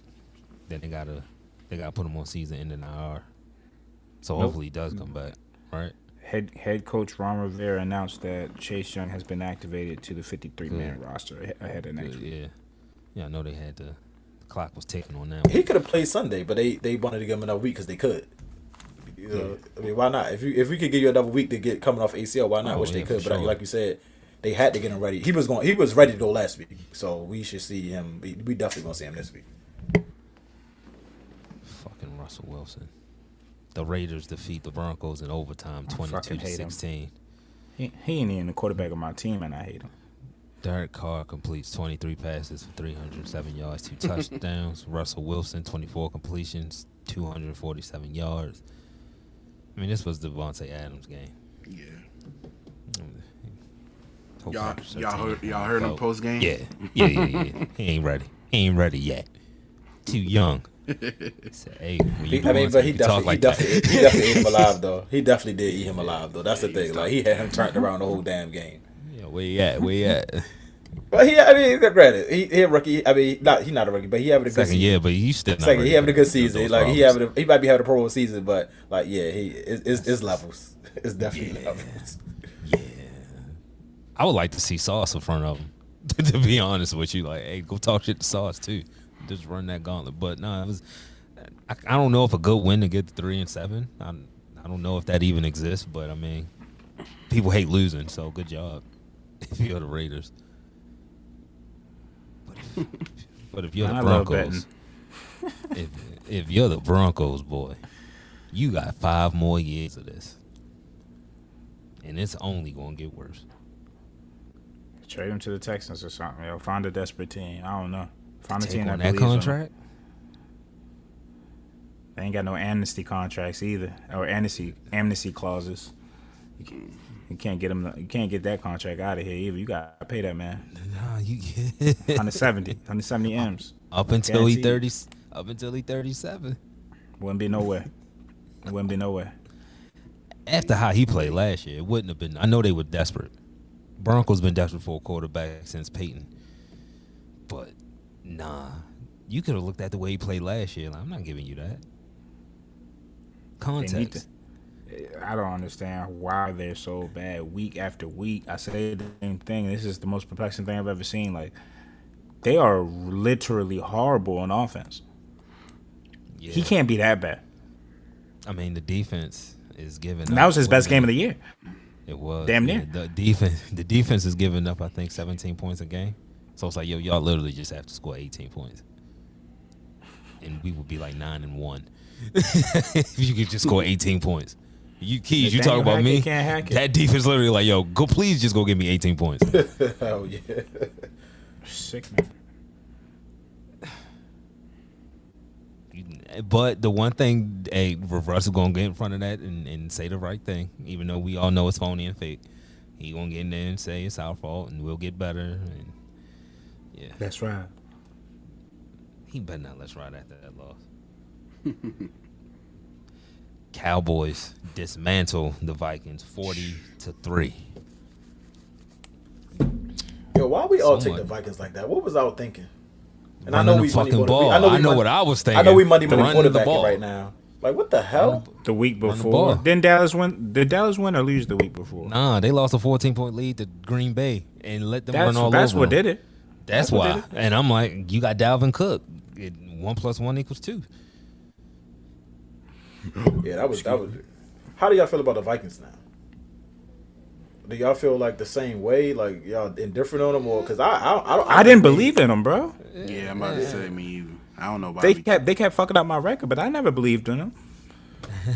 then they gotta they gotta put him on season ending I R. So nope. hopefully he does come back, right? Head head coach Ron Rivera announced that Chase Young has been activated to the fifty-three man roster ahead of next Good, week. Yeah, yeah, I know they had the, the clock was ticking on that. He could have played Sunday, but they, they wanted to give him another week because they could. You know, yeah. I mean, why not? If you if we could give you another week to get coming off A C L, why not? Oh, Which yeah, they could, but sure. like you said. They had to get him ready. He was going. He was ready to go last week, so we should see him. We definitely gonna see him this week. Fucking Russell Wilson. The Raiders defeat the Broncos in overtime, twenty-two to sixteen. He, he ain't even the quarterback of my team, and I hate him. Derek Carr completes twenty-three passes for three hundred seven yards, two touchdowns. Russell Wilson, twenty-four completions, two hundred forty-seven yards. I mean, this was the Devontae Adams game. Yeah. Hope y'all, y'all heard, y'all heard him post game? Yeah, yeah, yeah, yeah. He ain't ready. He ain't ready yet. Too young. So, hey, he, I mean, but he definitely, like he definitely, he definitely ate him alive though. He definitely did eat him alive though. That's yeah, the thing. Like he had him turned around the whole damn game. Yeah, where he at? Where he at? But he, I mean, granted, he, he a rookie. I mean, not he not a rookie, but he having a good season. Yeah, but he still not second. He having a good season. Like problems. he having, a, he might be having a Pro Bowl season, but like, yeah, he it's, it's, it's levels. It's definitely yeah. levels. Yeah. I would like to see Sauce in front of him, to be honest with you. Like, hey, go talk shit to Sauce, too. Just run that gauntlet. But, no, it was, I, I don't know if a good win to get to three and seven. I, I don't know if that even exists. But, I mean, people hate losing, so good job if you're the Raiders. But if, but if you're the Broncos, if, if you're the Broncos, boy, you got five more years of this. And it's only going to get worse. Trade him to the Texans or something. Yo, find a desperate team. I don't know. Find a Take team that believes that contract. Them. They ain't got no amnesty contracts either, or amnesty amnesty clauses. You can't, you can't get them. You can't get that contract out of here either. You gotta pay that man. Nah, you get one seventy M's up until he thirty. Up until he thirty-seven. Wouldn't be nowhere. Wouldn't be nowhere. After how he played last year, it wouldn't have been. I know they were desperate. Broncos been desperate for a quarterback since Peyton. But, nah. You could have looked at the way he played last year. Like, I'm not giving you that. Context. To, I don't understand why they're so bad week after week. I say the same thing. This is the most perplexing thing I've ever seen. Like, they are literally horrible on offense. Yeah. He can't be that bad. I mean, the defense is giving up. That was his best game of the year. It was. Damn near. Yeah, the defense, the defense is giving up, I think, seventeen points a game. So it's like, yo, y'all literally just have to score eighteen points. And we would be like nine and one. If you could just score eighteen points. You Keys, you talk about me. That defense literally like, yo, go please just go give me eighteen points. Oh, yeah. Sick, man. But the one thing, hey, Russell going to get in front of that and, and say the right thing, even though we all know it's phony and fake. He going to get in there and say it's our fault and we'll get better. And yeah, that's right. He better not let's ride after that loss. Cowboys dismantle the Vikings forty to three. Yo, why we all Someone. take the Vikings like that? What was I thinking? And I know we fucking ball. I know, we I know money, what I was thinking. I know we money money quarterbacking right now. Like what the hell? The week before, the then Dallas win. Did Dallas win or lose the week before? Nah, they lost a fourteen point lead to Green Bay and let them that's, run all that's over. That's what them. did it. That's, that's why. Did it. And I'm like, you got Dalvin Cook. It, one plus one equals two. Yeah, that was that was. How do y'all feel about the Vikings now? Do y'all feel like the same way, like y'all indifferent on them, or because I I I, don't, I, I didn't believe in them, bro. Yeah, I'm about yeah. to say me either. I don't know why they kept they kept fucking up my record, but I never believed in them.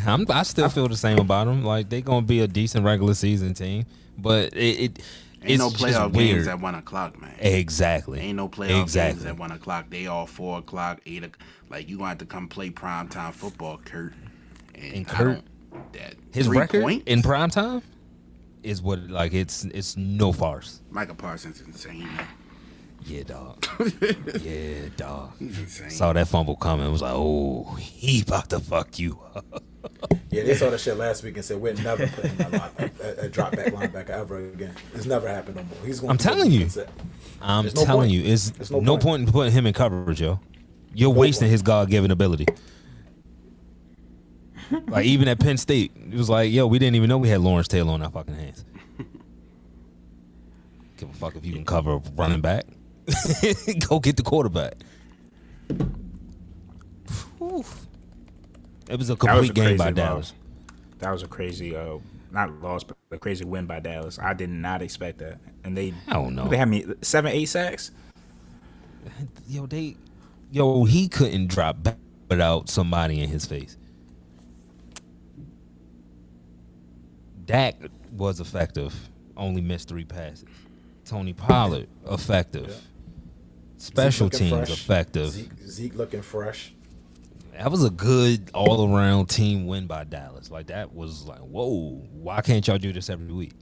I'm, I still feel the same about them. Like, they're going to be a decent regular season team, but it, it Ain't it's no playoff games weird. At one o'clock, man. Exactly. Ain't no playoff exactly. games at one o'clock. They all four o'clock, eight o'clock. Like, you're going to have to come play primetime football, Kurt. And, and Kurt, that his record points? In primetime is what, like, it's it's no farce. Micah Parsons is insane, man. Yeah, dog. yeah, dog. He's insane. Saw that fumble coming. Was like, oh, he about to fuck you up. yeah, they saw that shit last week and said, we're never putting a, line, a, a drop back linebacker ever again. It's never happened no more. He's going. I'm telling you. I'm There's telling no you. It's There's no, no point. point in putting him in coverage, yo. You're no wasting point. his God-given ability. Like, even at Penn State, it was like, yo, we didn't even know we had Lawrence Taylor on our fucking hands. Give a fuck if you can cover a running back. Go get the quarterback. Oof. It was a complete was a game by loss. Dallas. That was a crazy, uh, not loss, but a crazy win by Dallas. I did not expect that, and they I don't know. They had me seven, eight sacks. Yo, they, yo, he couldn't drop back without somebody in his face. Dak was effective. Only missed three passes. Tony Pollard, effective. Yeah. Special teams, fresh. effective. Zeke, Zeke looking fresh. That was a good all-around team win by Dallas. Like, that was like, whoa, why can't y'all do this every week?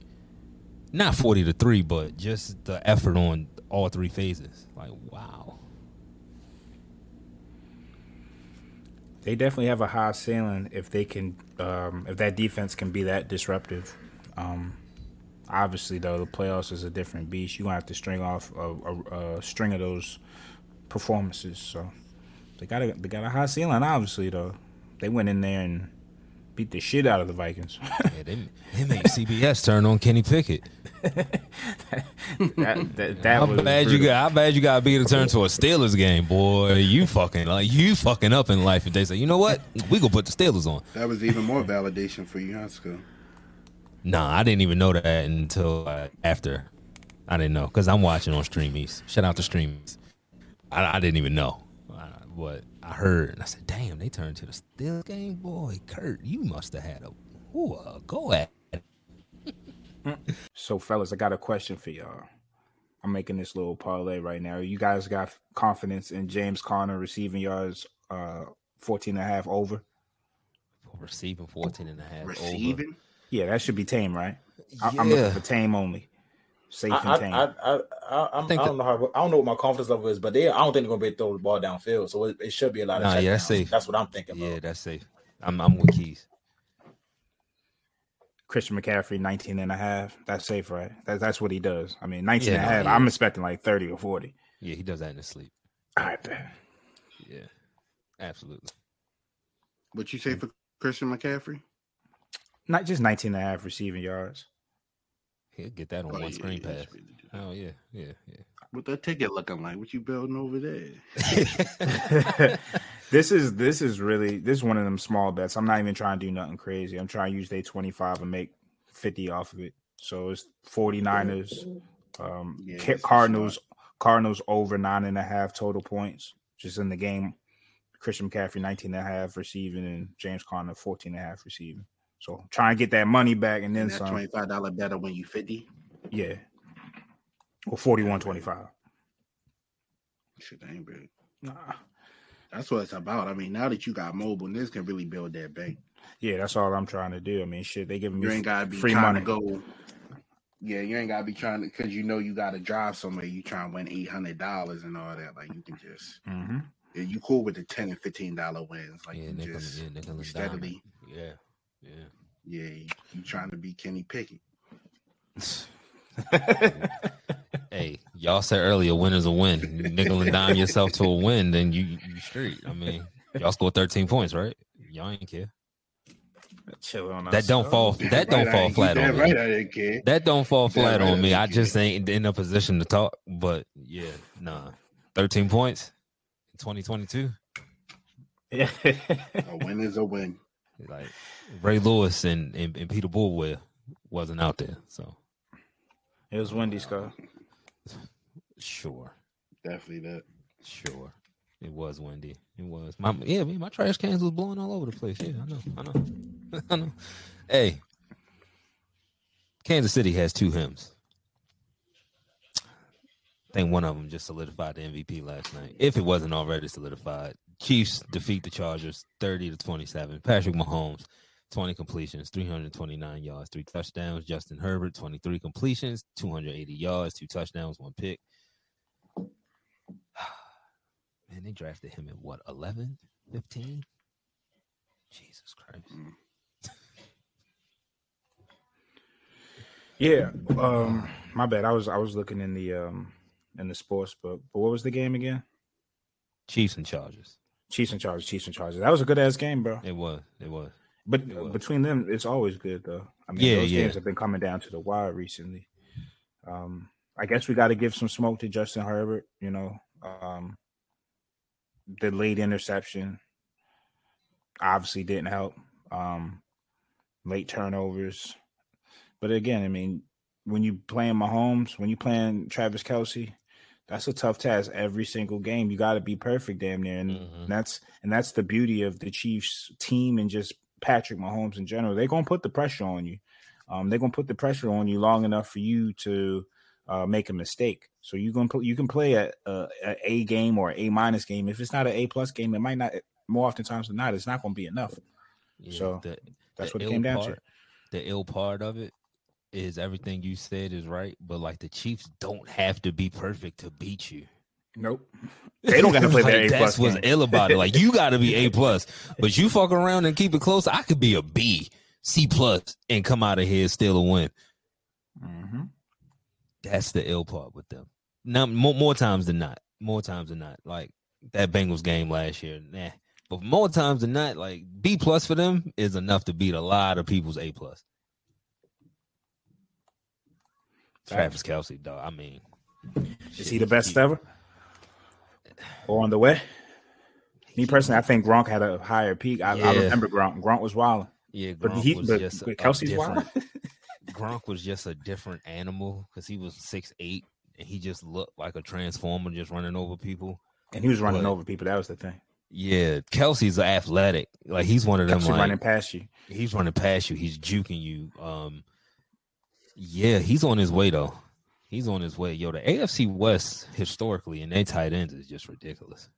Not forty to three, but just the effort on all three phases. Like, wow. They definitely have a high ceiling if they can, um, if that defense can be that disruptive. Um, obviously, though, the playoffs is a different beast. You're gonna have to string off a, a, a string of those performances. So they got a they got a high ceiling. Obviously, though, they went in there and beat the shit out of the Vikings. yeah, they, they made C B S turn on Kenny Pickett. that, that, that, that how was bad brutal. you got? How bad you got to be to turn to a Steelers game, boy? You fucking like you fucking up in life if they say, you know what, we gonna put the Steelers on. That was even more validation for you, Hansco. Nah, I didn't even know that until uh, after. I didn't know because I'm watching on Stream East. Shout out to Stream East. I, I didn't even know uh, what I heard, and I said, "Damn, they turned to the Steelers game, boy." Kurt, you must have had a ooh, uh, go at. So, fellas, I got a question for y'all. I'm making this little parlay right now. You guys got confidence in James Conner receiving yards uh, fourteen and a half over? Receiving fourteen and a half receiving? Over. Yeah, that should be tame, right? I, yeah. I'm looking for tame only. Safe I, and tame. I, I, I, I, I, think I don't that, know how. I don't know what my confidence level is, but they, I don't think they're going to be able to throw the ball downfield, so it, it should be a lot of nah, checkdowns. Yeah, that's safe. That's what I'm thinking about. Yeah, that's safe. I'm, I'm with Keys. Christian McCaffrey, nineteen and a half. That's safe, right? That, that's what he does. I mean, nineteen yeah, and a half. Yeah. I'm expecting like thirty or forty. Yeah, he does that in his sleep. All right, man. Yeah, absolutely. What you say for Christian McCaffrey? Not just nineteen and a half receiving yards. He'll get that on oh, one yeah, screen yeah, pass. Really oh, yeah, yeah, yeah. What that ticket looking like? What you building over there? This is this is really this is one of them small bets. I'm not even trying to do nothing crazy. I'm trying to use day twenty-five and make fifty off of it. So it's 49ers, um, yeah, Cardinals, Cardinals over nine and a half total points just in the game. Christian McCaffrey nineteen and a half receiving and James Conner fourteen and a half receiving. So try and get that money back and then and that some. twenty-five dollars better when you fifty. Yeah, or forty-one twenty-five. Shit, that ain't bad. Nah. That's what it's about. I mean, now that you got mobile, this can really build that bank. Yeah, that's all I'm trying to do. I mean, shit, they giving me you ain't gotta be free money. To go, yeah, you ain't got to be trying to, because you know you got to drive somewhere. You try and win eight hundred dollars and all that. Like, you can just, mm-hmm. yeah, you cool with the ten and fifteen dollars wins. Like, yeah, you Nicholas, just yeah, Nicholas steadily. Down. Yeah, yeah. Yeah, you, you trying to be Kenny Pickett. Hey, y'all said earlier, win is a win. You nickel and dime yourself to a win, then you, you straight. I mean, y'all scored thirteen points, right? Y'all ain't care. On that don't show. fall. That don't right, fall flat on right, me. I didn't care. That don't fall that flat right, on I me. I just ain't in a position to talk. But yeah, nah, thirteen points in twenty twenty-two. Yeah, a win is a win. Like Ray Lewis and, and, and Peter Bullwell wasn't out there, so it was windy, Scott. Sure, definitely that. Sure, It was windy. It was. My yeah, man, my trash cans was blowing all over the place. Yeah, I know. I know. I know. Hey, Kansas City has two hymns. I think one of them just solidified the M V P last night. If it wasn't already solidified, Chiefs defeat the Chargers thirty to twenty-seven. Patrick Mahomes, twenty completions, three hundred twenty-nine yards, three touchdowns. Justin Herbert, twenty-three completions, two hundred eighty yards, two touchdowns, one pick. Man, they drafted him at what, eleven, fifteen? Jesus Christ. Yeah, um, my bad. I was I was looking in the um, in the sports book. But what was the game again? Chiefs and Chargers. Chiefs and Chargers. Chiefs and Chargers. That was a good ass game, bro. It was. It was. But it was. Between them, it's always good though. I mean, yeah, those yeah. games have been coming down to the wire recently. Um, I guess we got to give some smoke to Justin Herbert. You know, um, the late interception obviously didn't help. Um, late turnovers. But again, I mean, when you playing Mahomes, when you playing Travis Kelsey, that's a tough task every single game. You got to be perfect, damn near, and mm-hmm. that's and that's the beauty of the Chiefs team and just Patrick Mahomes in general. They're gonna put the pressure on you. Um, they're gonna put the pressure on you long enough for you to uh, make a mistake. So you gonna put, you can play a, a, a A game or A minus game. If it's not an A plus game, it might not. More oftentimes than not, it's not gonna be enough. Yeah, so the, that's the what it came down part, to. The ill part of it is everything you said is right, but like the Chiefs don't have to be perfect to beat you. Nope, they don't got to play like, their A plus. That's what's ill about it. Like you got to be A plus, but you fuck around and keep it close. I could be a B, C plus, and come out of here still a win. Mm-hmm. That's the ill part with them. Now more, more times than not, more times than not, like that Bengals game last year. Nah, but more times than not, like B plus for them is enough to beat a lot of people's A plus. Travis Kelsey, dog. I mean, is shit, he the best he, ever? Or on the way? Me personally, I think Gronk had a higher peak. I, yeah. I remember Gronk. Gronk was wilding. Yeah, Gronk but he, was but, just but Kelsey's wild. Gronk was just a different animal because he was six eight and he just looked like a transformer, just running over people. And he was running but, over people. That was the thing. Yeah, Kelsey's athletic. Like he's one of them. Kelsey like, running past you. He's running past you. He's juking you. Um. Yeah, he's on his way, though. He's on his way. Yo, the A F C West, historically, and their tight ends is just ridiculous.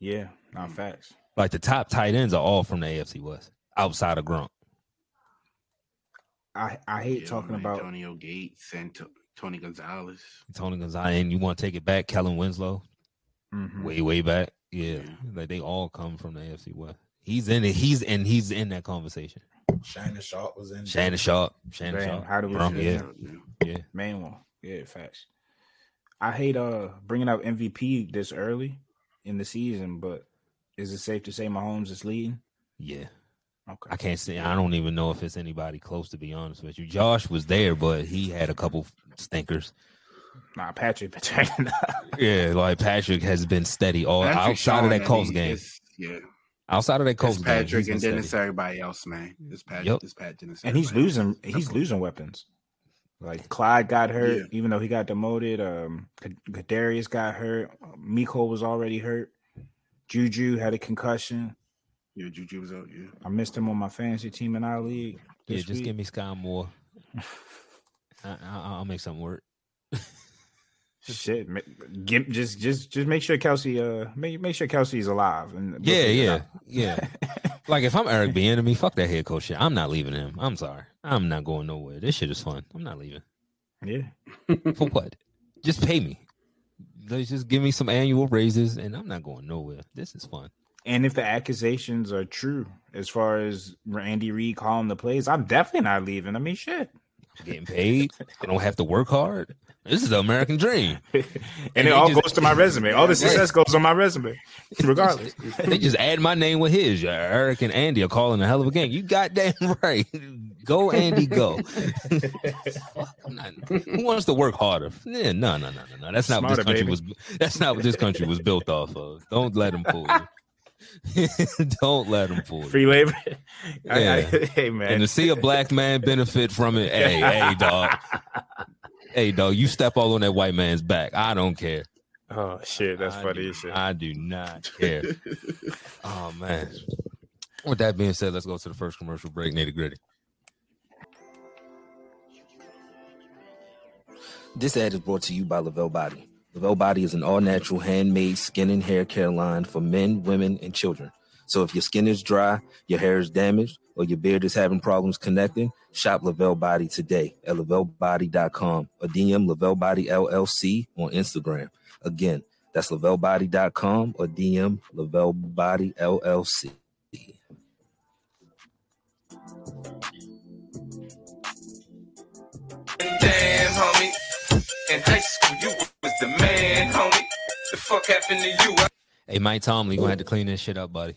Yeah, not facts. Like, the top tight ends are all from the A F C West, outside of Gronk. I, I hate yeah, talking man, about... Antonio Gates and T- Tony Gonzalez. Tony Gonzalez, and you want to take it back, Kellen Winslow. Mm-hmm. Way, way back. Yeah. yeah, like, they all come from the A F C West. He's in it. He's in, he's in that conversation. Shannon Sharp was in. Shannon Sharp. Shannon Sharp. How do we Bronk, yeah. yeah. Main one. Yeah, facts. I hate uh bringing up M V P this early in the season, but is it safe to say Mahomes is leading? Yeah. Okay. I can't say. I don't even know if it's anybody close, to be honest with you. Josh was there, but he had a couple stinkers. Nah, Patrick. yeah, like Patrick has been steady all Patrick outside of that Colts game. Is, yeah. Outside of that Colts game, Patrick and Dennis, steady. Everybody else, man. It's Pat, yep. it's Pat Dennis, and he's losing. Else. He's losing weapons. Like Clyde got hurt, yeah. even though he got demoted. Um, Kadarius got hurt. Miko was already hurt. Juju had a concussion. Yeah, Juju was out. Yeah, I missed him on my fantasy team in our league. Yeah, just week. Give me Sky Moore. I, I, I'll make something work. Shit, Give, just just just make sure Kelsey uh make make sure Kelsey's alive and yeah yeah yeah. Like if I'm Eric Bieniemy, fuck that head coach shit. I'm not leaving him. I'm sorry. I'm not going nowhere. This shit is fun. I'm not leaving. Yeah. For what? Just pay me. Let's just give me some annual raises, and I'm not going nowhere. This is fun. And if the accusations are true, as far as Andy Reid calling the plays, I'm definitely not leaving. I mean, shit. I'm getting paid. I don't have to work hard. This is the American dream. and, and it all just, goes to my resume. All the success goes on my resume, regardless. They just add my name with his. Eric and Andy are calling a hell of a game. You goddamn right. Go, Andy, go. not, who wants to work harder? Yeah, no, no, no, no, no. That's not Smarter, what this country baby. was. That's not what this country was built off of. Don't let them fool you. Don't let them fool. Free labor. Yeah. I, I, hey man. And to see a black man benefit from it, hey, hey dog. Hey dog, you step all on that white man's back. I don't care. Oh shit, that's I funny do, shit. I do not care. Oh man. With that being said, let's go to the first commercial break, nitty gritty. This ad is brought to you by Lavelle Body. Lavelle Body is an all-natural, handmade skin and hair care line for men, women, and children. So if your skin is dry, your hair is damaged, or your beard is having problems connecting, shop Lavelle Body today at lavelle body dot com or D M Lavelle Body L L C on Instagram. Again, that's lavelle body dot com or D M Lavelle Body L L C. Damn, homie. In high school, you was the man, homie. The fuck happened to you? I- hey, Mike Tomlin, you gonna have to clean this shit up, buddy.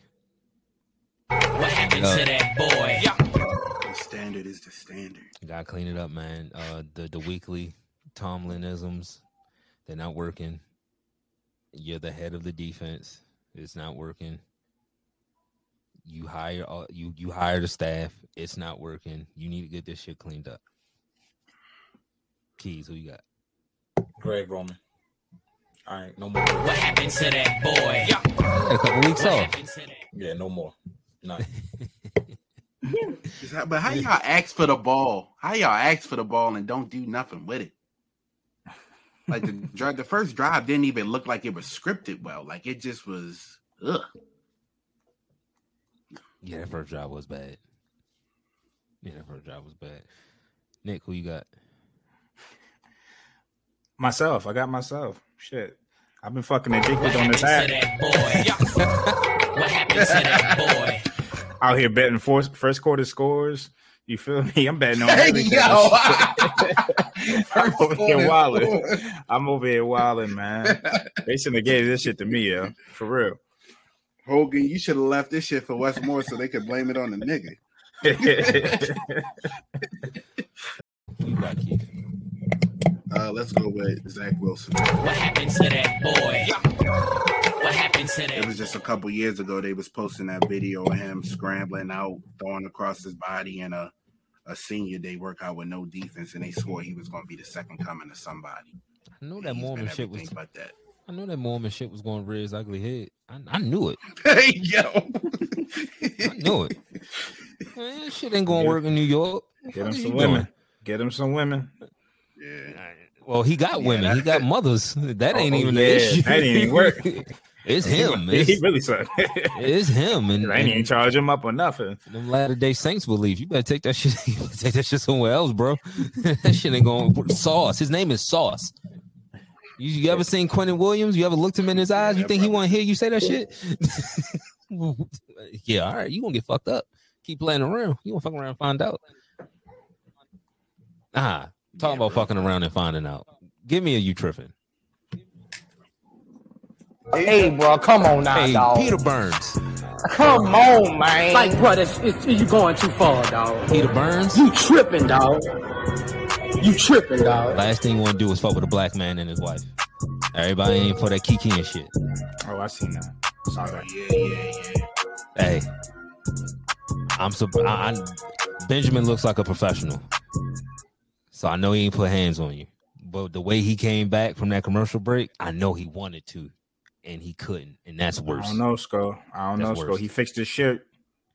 What happened uh, to that boy? The standard is the standard. You gotta clean it up, man. Uh, the the weekly Tomlinisms, they're not working. You're the head of the defense. It's not working. You hire uh, you you hire the staff. It's not working. You need to get this shit cleaned up. Keys, who you got? Greg Roman. All right, no more. What happened to that boy? Yeah. A couple weeks what off. Yeah, no more. None. But how y'all ask for the ball? How y'all ask for the ball and don't do nothing with it? Like the drive, the first drive didn't even look like it was scripted well. Like it just was. Ugh. Yeah, that first drive was bad. Yeah, that first drive was bad. Nick, who you got? Myself, I got myself. Shit, I've been fucking addicted on this app. What happened to that boy? Out here betting for, first quarter scores. You feel me? I'm betting on everything. Yo, I'm over here wilding. I'm over here wilding, man. They shouldn't have gave this shit to me, yo. For real. Hogan, you should have left this shit for Westmore so they could blame it on the nigga. You got Keith. Uh, let's go with Zach Wilson. What happened to that boy? What happened to that? It was just a couple years ago. They was posting that video of him scrambling out, throwing across his body in a, a senior day workout with no defense, and they swore he was going to be the second coming of somebody. I knew that Mormon shit was about that. I knew that Mormon shit was going to raise ugly head. I, I knew it. Hey yo, I knew it. Man, that shit ain't going to work in New York. Get him some women. Doing? Get him some women. Yeah. Well, he got yeah, women. He got mothers. That ain't oh, even yeah. the issue. That ain't even work. It's him. It's, he really sucked. It's him. And I ain't even charge him up or nothing. Them Latter Day Saints believe you better take that shit. Take that shit somewhere else, bro. That shit ain't going. Sauce. His name is Sauce. You, you ever seen Quentin Williams? You ever looked him in his eyes? You yeah, think bro. He want to hear you say that shit? Yeah. All right. You gonna get fucked up. Keep playing around. You gonna fuck around and find out. Ah. Talking yeah, about bro. Fucking around and finding out. Give me a you tripping. Hey, bro, come on now, hey, dog. Peter Burns. Come on, man. Like, bro, it's, it's, you going too far, dog. Peter Burns. You tripping, dog. You tripping, dog. Last thing you want to do is fuck with a black man and his wife. Everybody ain't for that Kiki and shit. Oh, I seen that. Sorry. Yeah, yeah, yeah. Hey, I'm so. I, I, Benjamin looks like a professional. So I know he ain't put hands on you. But the way he came back from that commercial break, I know he wanted to, and he couldn't. And that's worse. I don't know, Sko. I don't that's know, Sko. He fixed his shirt.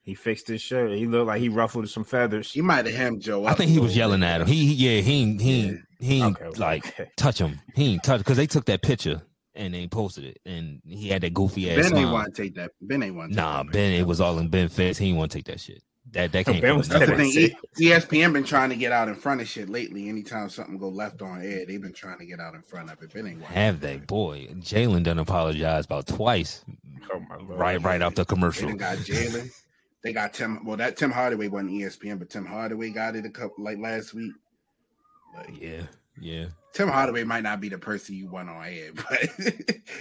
He fixed his shirt. He looked like he ruffled some feathers. He might have hemmed Joe up. I think he was yelling at him. He, yeah, he, he, yeah. he, okay, okay. like, touch him. He ain't touch because they took that picture and they posted it. And he had that goofy ass. Ben ain't want to take that. Ben ain't want to take nah, that. Nah, Ben, it was all in Ben Fitz. He ain't want to take that shit. That that can't. That's the thing. E S P N been trying to get out in front of shit lately. Anytime something go left on air, they've been trying to get out in front of it. It ain't have they? Boy, Jalen done apologized about twice. Oh my Lord. Right, right off the commercial. They got Jalen. They got Tim. Well, that Tim Hardaway wasn't E S P N, but Tim Hardaway got it a couple like last week. Like, yeah, yeah. Tim Hardaway might not be the person you want on air, but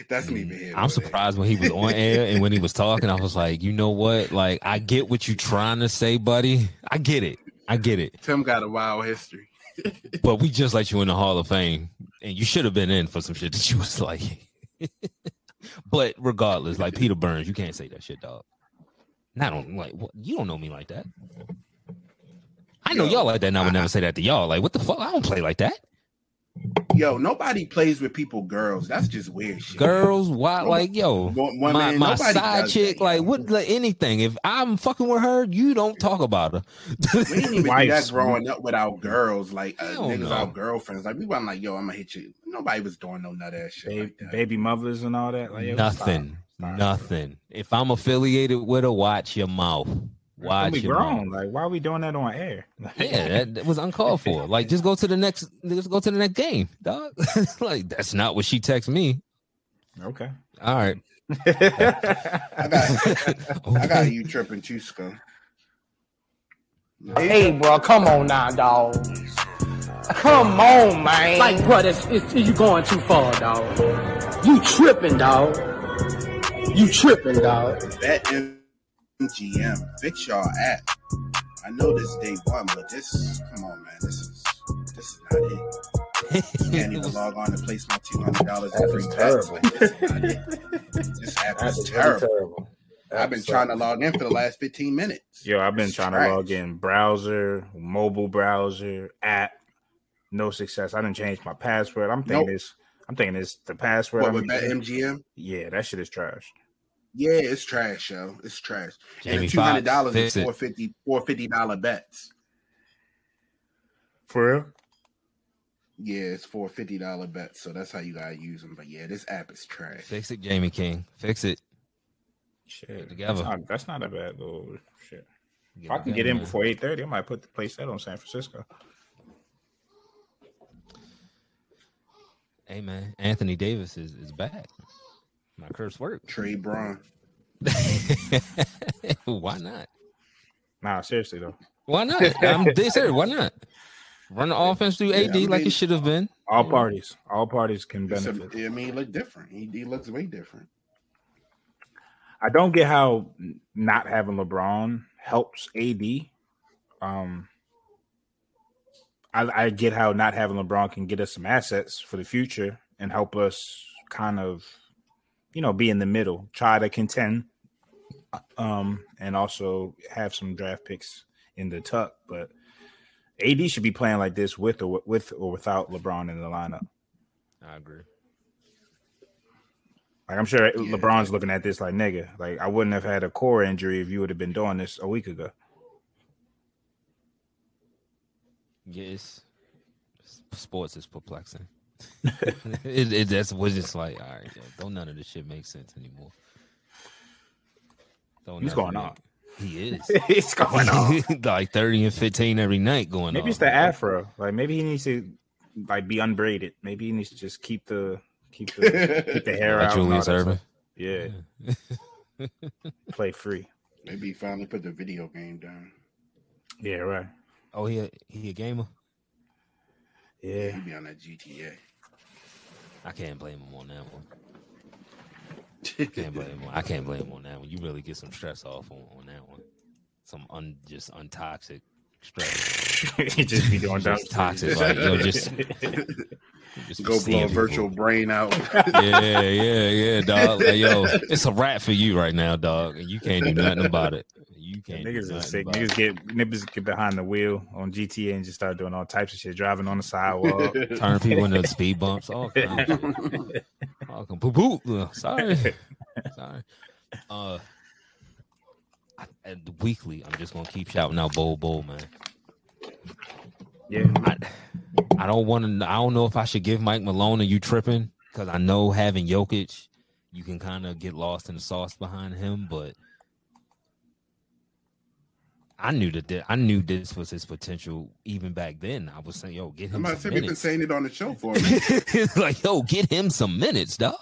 that's me. Mm, I'm surprised that. When he was on air and when he was talking, I was like, you know what? Like, I get what you're trying to say, buddy. I get it. I get it. Tim got a wild history. But we just let you in the Hall of Fame, and you should have been in for some shit that you was like. But regardless, like Peter Burns, you can't say that shit, dog. Not on like what, you don't know me like that. I know Yo, y'all like that, and I would I, never say that to y'all. Like, what the fuck? I don't play like that. yo, nobody plays with people girls. That's just weird shit. Girls, why? Like, yo, one, one my, man, my side chick, that. like, what? Like, anything. If I'm fucking with her, you don't talk about her. We didn't even do that growing up with our girls, like uh, niggas, know. our girlfriends. Like, we weren't like, yo, I'm gonna hit you. Nobody was doing no nut ass shit, baby, like that. Baby mothers and all that. Like, nothing, fine, nothing. Fine, if I'm affiliated with her, watch your mouth. Why we grown? Like, why are we doing that on air? Yeah, that, that was uncalled for. Like, just go to the next. Just go to the next game, dog. Like, that's not what she texted me. Okay. All right. I got. Okay. I got you tripping, Chusco. Hey, bro, come on now, dog. Come on, man. Like, bro, it's, it's, you going too far, dog. You tripping, dog. You tripping, dog. That is. M G M, fix y'all app. I know this day one, but this, come on, man, this is this is not it. I need to log on and place my two hundred dollars every tax. Like, this is not it. This app that is, is terrible. Really terrible. I've been trying to log in for the last fifteen minutes. Yo, I've been it's trying trash. to log in browser, mobile browser, app. No success. I didn't change my password. I'm thinking nope. it's I'm thinking it's the password. What, with that M G M? Yeah, that shit is trash. Yeah, it's trash, yo. It's trash. Jamie and the two hundred dollars is four fifty, four fifty dollar bets. For real? Yeah, it's four fifty dollar bets. So that's how you gotta use them. But yeah, this app is trash. Fix it, Jamie King. Fix it. Shit, together. That's not, that's not a bad little shit. If I can get in before eight thirty, I might put the place that on San Francisco. Hey man, Anthony Davis is is back. My curse work. Trey Braun. Why not? Nah, seriously though. Why not? I'm dead serious. Why not? Run the offense through A D yeah, I mean, like it should have been. All yeah. parties, all parties can benefit. A, I mean, he looked different. He, he looks way different. I don't get how not having LeBron helps A D. Um, I, I get how not having LeBron can get us some assets for the future and help us kind of. You know, be in the middle, try to contend, um, and also have some draft picks in the tuck. But A D should be playing like this with or with or without LeBron in the lineup. I agree. Like I'm sure yeah. LeBron's looking at this like nigga. Like I wouldn't have had a core injury if you would have been doing this a week ago. Yes, sports is perplexing. it, it that's was just like all right, yo, don't none of this shit make sense anymore. Don't He's going on. He is. It's going on. Like thirty and fifteen every night going maybe on. Maybe it's the afro. Like maybe he needs to like be unbraided. Maybe he needs to just keep the keep the, keep the hair out. Julius Erving. Yeah. Play free. Maybe he finally put the video game down. Yeah, right. Oh, he a, he a gamer. Yeah, he'd be on that G T A. I can't blame him on that one. I can't blame him. I can't blame him on that one. You really get some stress off on, on that one. Some un just untoxic stress. He just be doing just toxic, like yo, just, just go blow a virtual people. brain out. yeah, yeah, yeah, dog. Like, yo, it's a wrap for you right now, dog, and you can't do nothing about it. You can't. Niggas are sick. Niggas get niggas get behind the wheel on G T A and just start doing all types of shit, driving on the sidewalk, turn people into speed bumps. All kinds of shit. All kinds of poo poo. Sorry, sorry. Uh, I, at the weekly, I'm just gonna keep shouting out Bo Bo, man. Yeah, I, I don't want to. I don't know if I should give Mike Malone. Are you tripping? Because I know having Jokic, you can kind of get lost in the sauce behind him, but. I knew that I knew this was his potential even back then. I was saying, yo, get him. I'm not saying we've been saying it on the show for a minute. Like, yo, get him some minutes, dog.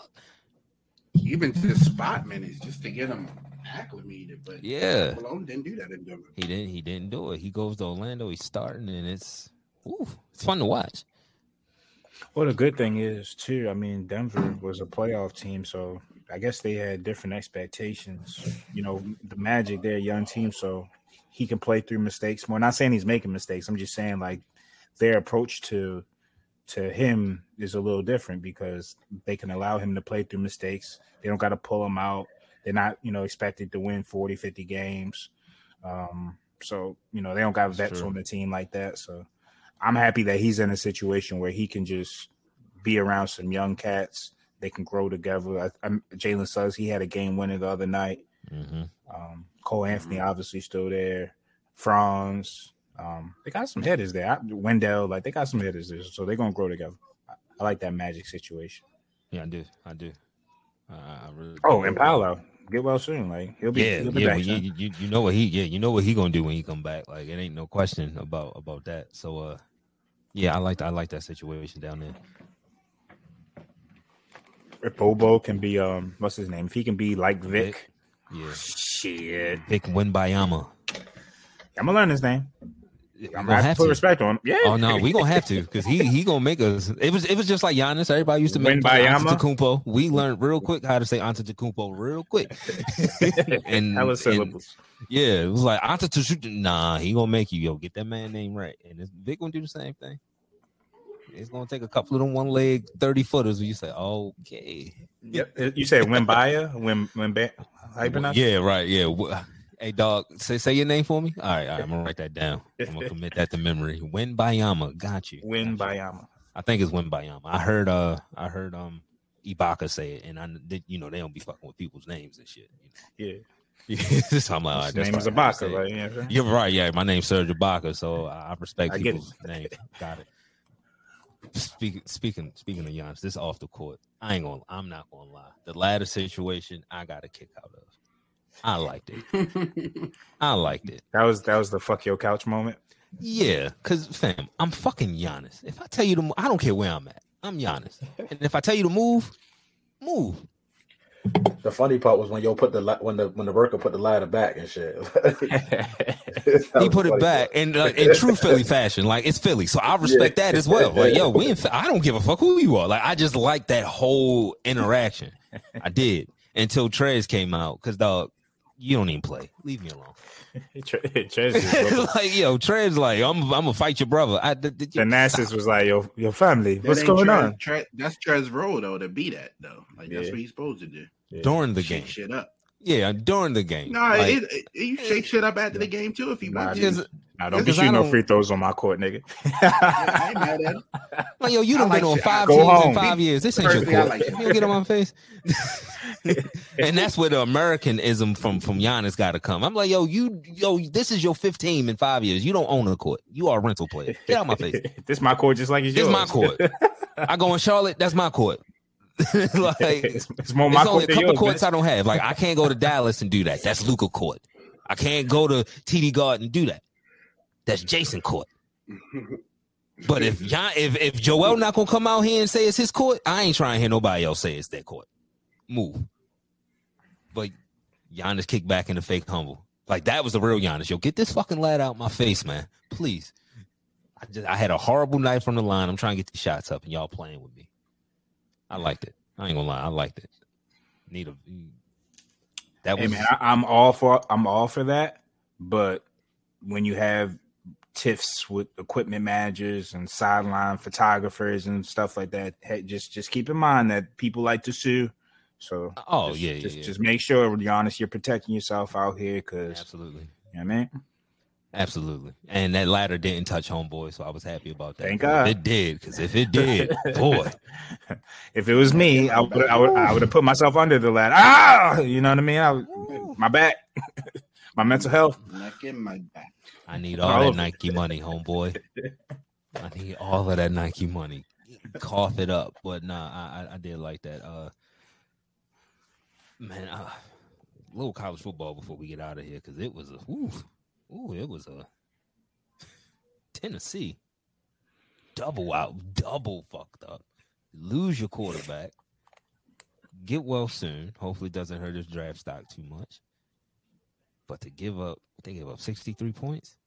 Even to the spot minutes, just to get him acclimated. But yeah, Malone didn't do that in Denver. He didn't. He didn't do it. He goes to Orlando. He's starting, and it's ooh, it's fun to watch. Well, the good thing is too. I mean, Denver was a playoff team, so I guess they had different expectations. You know, the Magic, they're a young team, so. He can play through mistakes more. Not saying he's making mistakes. I'm just saying like their approach to to him is a little different because they can allow him to play through mistakes. They don't got to pull him out. They're not, you know, expected to win forty, fifty games. Um, so, you know, they don't got vets on the team like that. So I'm happy that he's in a situation where he can just be around some young cats. They can grow together. I, Jalen Suggs, he had a game winner the other night. Mm-hmm. Um, Cole Anthony, mm-hmm. obviously, still there. Franz. Um, they got some hitters there. I, Wendell, like, they got some hitters there. So they're going to grow together. I, I like that Magic situation. Yeah, I do. I do. Uh, I really oh, and Paolo. Get well soon. Like, he'll be, yeah, he'll be yeah, back. You, you, you know what he, yeah, you know what he going to do when he come back. Like, it ain't no question about, about that. So, uh, yeah, I like that. I like that situation down there. If Bobo can be, um, what's his name? If he can be like Vic. Vic. Yeah. Shit. Vic Wimbayama. I'm going to learn his name. I'm gonna have, have to put respect on him. Yeah. Oh no, we gonna have to because he he gonna make us. It was it was just like Giannis. Everybody used to make Antetokounmpo. We learned real quick how to say Antetokounmpo real quick. and that was syllables. And, yeah, it was like Antetokounmpo. Nah, he gonna make you yo get that man name right. And this big one do the same thing. It's gonna take a couple of them one leg thirty footers. Where you say okay. Yep. You say Wimbaya, Wim Wimba. How you pronounce? Yeah. Right. Yeah. Hey, dog, say say your name for me. All right, all right, I'm going to write that down. I'm going to commit that to memory. Wimbayama, got you. Wimbayama. I think it's Wimbayama. I heard uh, I heard um, Ibaka say it, and I did, you know, they don't be fucking with people's names and shit. You know? Yeah. So I'm like, right, name is Ibaka, right? You know You're right, yeah. My name's Serge Ibaka, so I respect I people's names. Got it. Speaking speaking speaking of Giannis, this off the court. I ain't gonna. I'm not gonna lie. The latter situation, I got a kick out of. I liked it. I liked it. That was that was the fuck your couch moment. Yeah, because fam, I'm fucking Giannis. If I tell you to move, I don't care where I'm at. I'm Giannis. And if I tell you to move, move. The funny part was when yo put the when the when the worker put the ladder back and shit. He put it back in uh, in true Philly fashion, like it's Philly, so I respect yeah. that as well. Like yo, we in, I don't give a fuck who you are. Like I just like that whole interaction. I did until Trez came out because dog. You don't even play. Leave me alone. Trez like yo, Trez like I'm. I'm gonna fight your brother. I, did, did you the Nassus was like yo, your family. That what's going Trez, on? Trez, that's Trez's role though to be that though. Like yeah. that's what he's supposed to do yeah. during the shake game. Shit up. Yeah, during the game. No, like, it, it, you shake shit up after the game too if you nah, want to. Nah, don't be shooting no free throws on my court, nigga. I ain't mad at him. Like yo, you done like been on shit. five Go teams home. in five years. This ain't First your court. Like you don't get on my face. And that's where the Americanism from, from Giannis got to come. I'm like, yo, you, yo, this is your fifth team in five years. You don't own a court. You are a rental player. Get out my face. This my court just like it's yours. This my court. I go in Charlotte. That's my court. Like it's, it's more my it's only court a couple yours, courts bitch. I don't have. Like I can't go to Dallas and do that. That's Luka court. I can't go to T D Garden and do that. That's Jason court. But if y'all, if if Joel not gonna come out here and say it's his court, I ain't trying to hear nobody else say it's their court. Move. But Giannis kicked back in the fake humble. Like that was the real Giannis. Yo, get this fucking lad out my face, man. Please. I just I had a horrible night from the line. I'm trying to get the shots up and y'all playing with me. I liked it. I ain't gonna lie, I liked it. Need a that was hey man, I, I'm all for I'm all for that, but when you have tiffs with equipment managers and sideline photographers and stuff like that, hey, just just keep in mind that people like to sue. So oh just, yeah, just, yeah, just make sure, Giannis, you're protecting yourself out here because absolutely, you know what I mean, absolutely. And that ladder didn't touch homeboy, so I was happy about that. Thank boy. God it did, because if it did, boy, if it was me, I would I would I would have put myself under the ladder. Ah, you know what I mean? I would, my back, my mental health. Nike, my back. I need all that Nike money, homeboy. I need all of that Nike money. Cough it up, but nah, I I did like that. Uh. Man, uh, a little college football before we get out of here, because it was a ooh, ooh, it was a Tennessee double out, double fucked up. Lose your quarterback. Get well soon. Hopefully, it doesn't hurt his draft stock too much. But to give up, they gave up sixty-three points.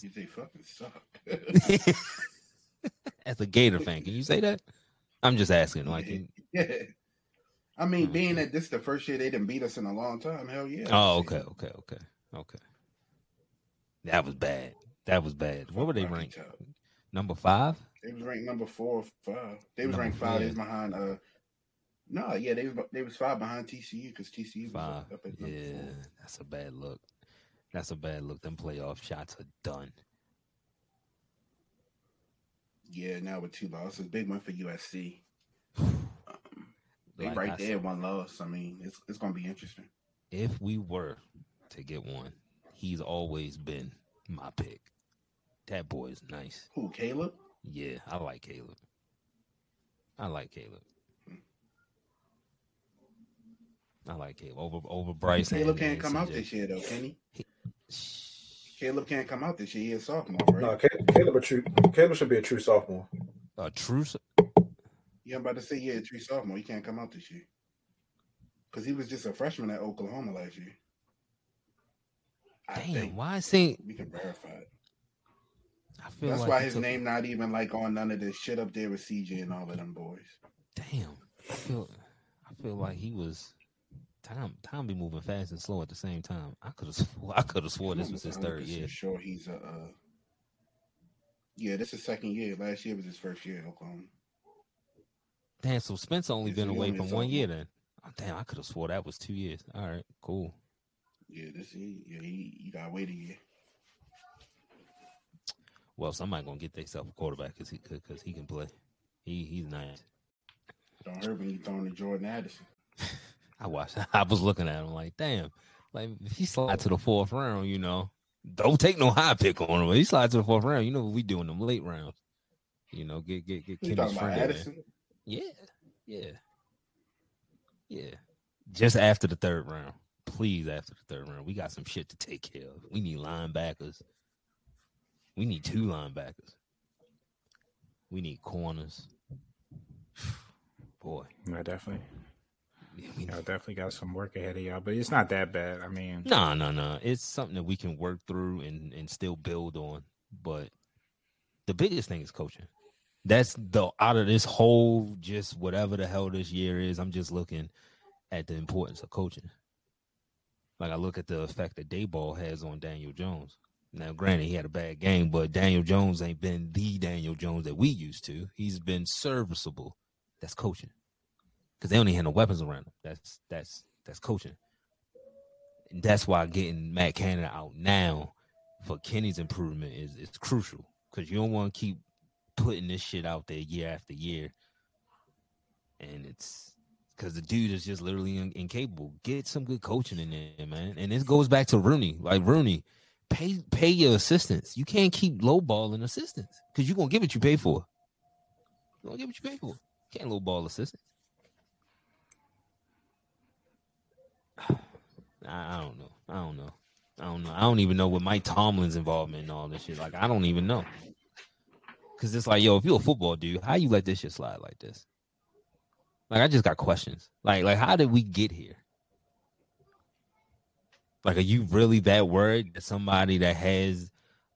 They fucking suck. As a Gator fan, can you say that? I'm just asking. Like, yeah. I mean, mm-hmm. being that this is the first year they didn't beat us in a long time, hell yeah. Oh, okay, okay, okay, okay. That was bad. That was bad. What were they ranked? Number five? They was ranked number four or five. They was number ranked five. They was behind. Uh, no, yeah, they was they was five behind T C U because T C U was up at number yeah, four. Yeah, that's a bad look. That's a bad look. Them playoff shots are done. Yeah, now with two losses, big win for U S C. Um, they like right I there, said, one loss. I mean, it's it's gonna be interesting. If we were to get one, he's always been my pick. That boy is nice. Who, Caleb? Yeah, I like Caleb. I like Caleb. Hmm. I like Caleb over over Bryce. Caleb can't come out this year though, can he? Caleb can't come out this year. He's a sophomore, right? No, Caleb, Caleb, a true, Caleb should be a true sophomore. A true so- Yeah, I'm about to say, yeah, a true sophomore. He can't come out this year. Because he was just a freshman at Oklahoma last year. I Damn, think. why is he? We can verify it. I feel That's like why his took... name not even like on none of this shit up there with C J and all of them boys. Damn. I feel, I feel like he was... Time, time be moving fast and slow at the same time. I could have, I could have swore this was his third year. Sure, he's a. Uh, yeah, this is second year. Last year was his first year in Oklahoma. Damn, so Spence only been away from one year then. Oh, damn, I could have swore that was two years. All right, cool. Yeah, this he, yeah, he, he got to wait a year. Well, somebody gonna get themselves a quarterback because he because he can play. He he's nice. Don't hurt when you throwing to Jordan Addison. I watched. I was looking at him like, damn, like if he slides to the fourth round, you know, don't take no high pick on him. If he slides to the fourth round, you know what we doing them late rounds. You know, get get get Kenny's friend. Yeah, yeah, yeah. Just after the third round, please. After the third round, we got some shit to take care of. We need linebackers. We need two linebackers. We need corners. Boy, yeah, definitely. Y'all definitely got some work ahead of y'all, but it's not that bad. I mean, no, no, no. It's something that we can work through and, and still build on. But the biggest thing is coaching. That's the out of this whole just whatever the hell this year is. I'm just looking at the importance of coaching. Like I look at the effect that Daboll has on Daniel Jones. Now, granted, he had a bad game, but Daniel Jones ain't been the Daniel Jones that we used to. He's been serviceable. That's coaching. Because they only had no weapons around them. That's that's that's coaching. And that's why getting Matt Canada out now for Kenny's improvement is, is crucial. Because you don't want to keep putting this shit out there year after year. And it's because the dude is just literally in, incapable. Get some good coaching in there, man. And this goes back to Rooney. Like, Rooney, pay pay your assistants. You can't keep lowballing assistants because you're going to get what you pay for. You're going to get what you pay for. You can't lowball assistants. I don't know. I don't know. I don't know. I don't even know what Mike Tomlin's involvement in all this shit. Like, I don't even know. Because it's like, yo, if you're a football dude, how you let this shit slide like this? Like, I just got questions. Like, like how did we get here? Like, are you really that worried that somebody that has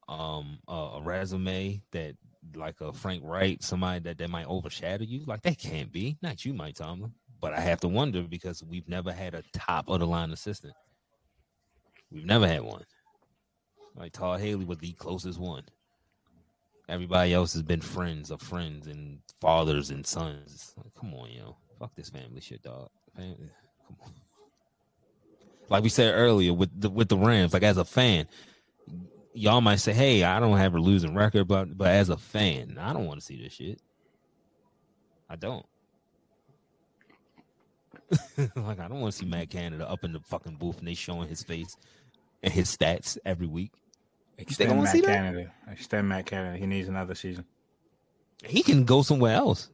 um, a, a resume that, like a Frank Wright, somebody that, that might overshadow you? Like, that can't be. Not you, Mike Tomlin. But I have to wonder because we've never had a top-of-the-line assistant. We've never had one. Like, Todd Haley was the closest one. Everybody else has been friends of friends and fathers and sons. Like, come on, yo. Fuck this family shit, dog. Family. Come on. Like we said earlier with the, with the Rams, like as a fan, y'all might say, hey, I don't have a losing record, but, but as a fan, I don't want to see this shit. I don't. Like, I don't want to see Matt Canada up in the fucking booth and they showing his face and his stats every week. Extend Matt Canada. Extend Matt Canada. He needs another season. He can go somewhere else.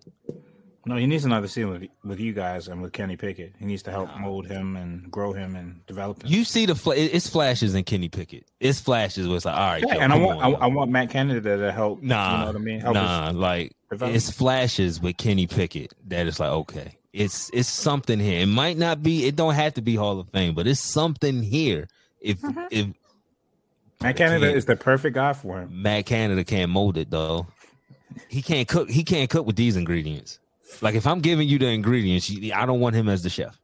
No, he needs another season with, with you guys and with Kenny Pickett. He needs to help nah. mold him and grow him and develop him. You see the fl- it's flashes in Kenny Pickett. It's flashes where it's like, all right. Yeah, yo, and I want on, I, I want Matt Canada to help. Nah, you know what I mean? Help nah, like develop. It's flashes with Kenny Pickett that it's like, okay. It's it's something here. It might not be. It don't have to be Hall of Fame, but it's something here. If mm-hmm. if Matt Canada is the perfect guy for him. Matt Canada can't mold it though. He can't cook. He can't cook with these ingredients. Like if I'm giving you the ingredients, you, I don't want him as the chef.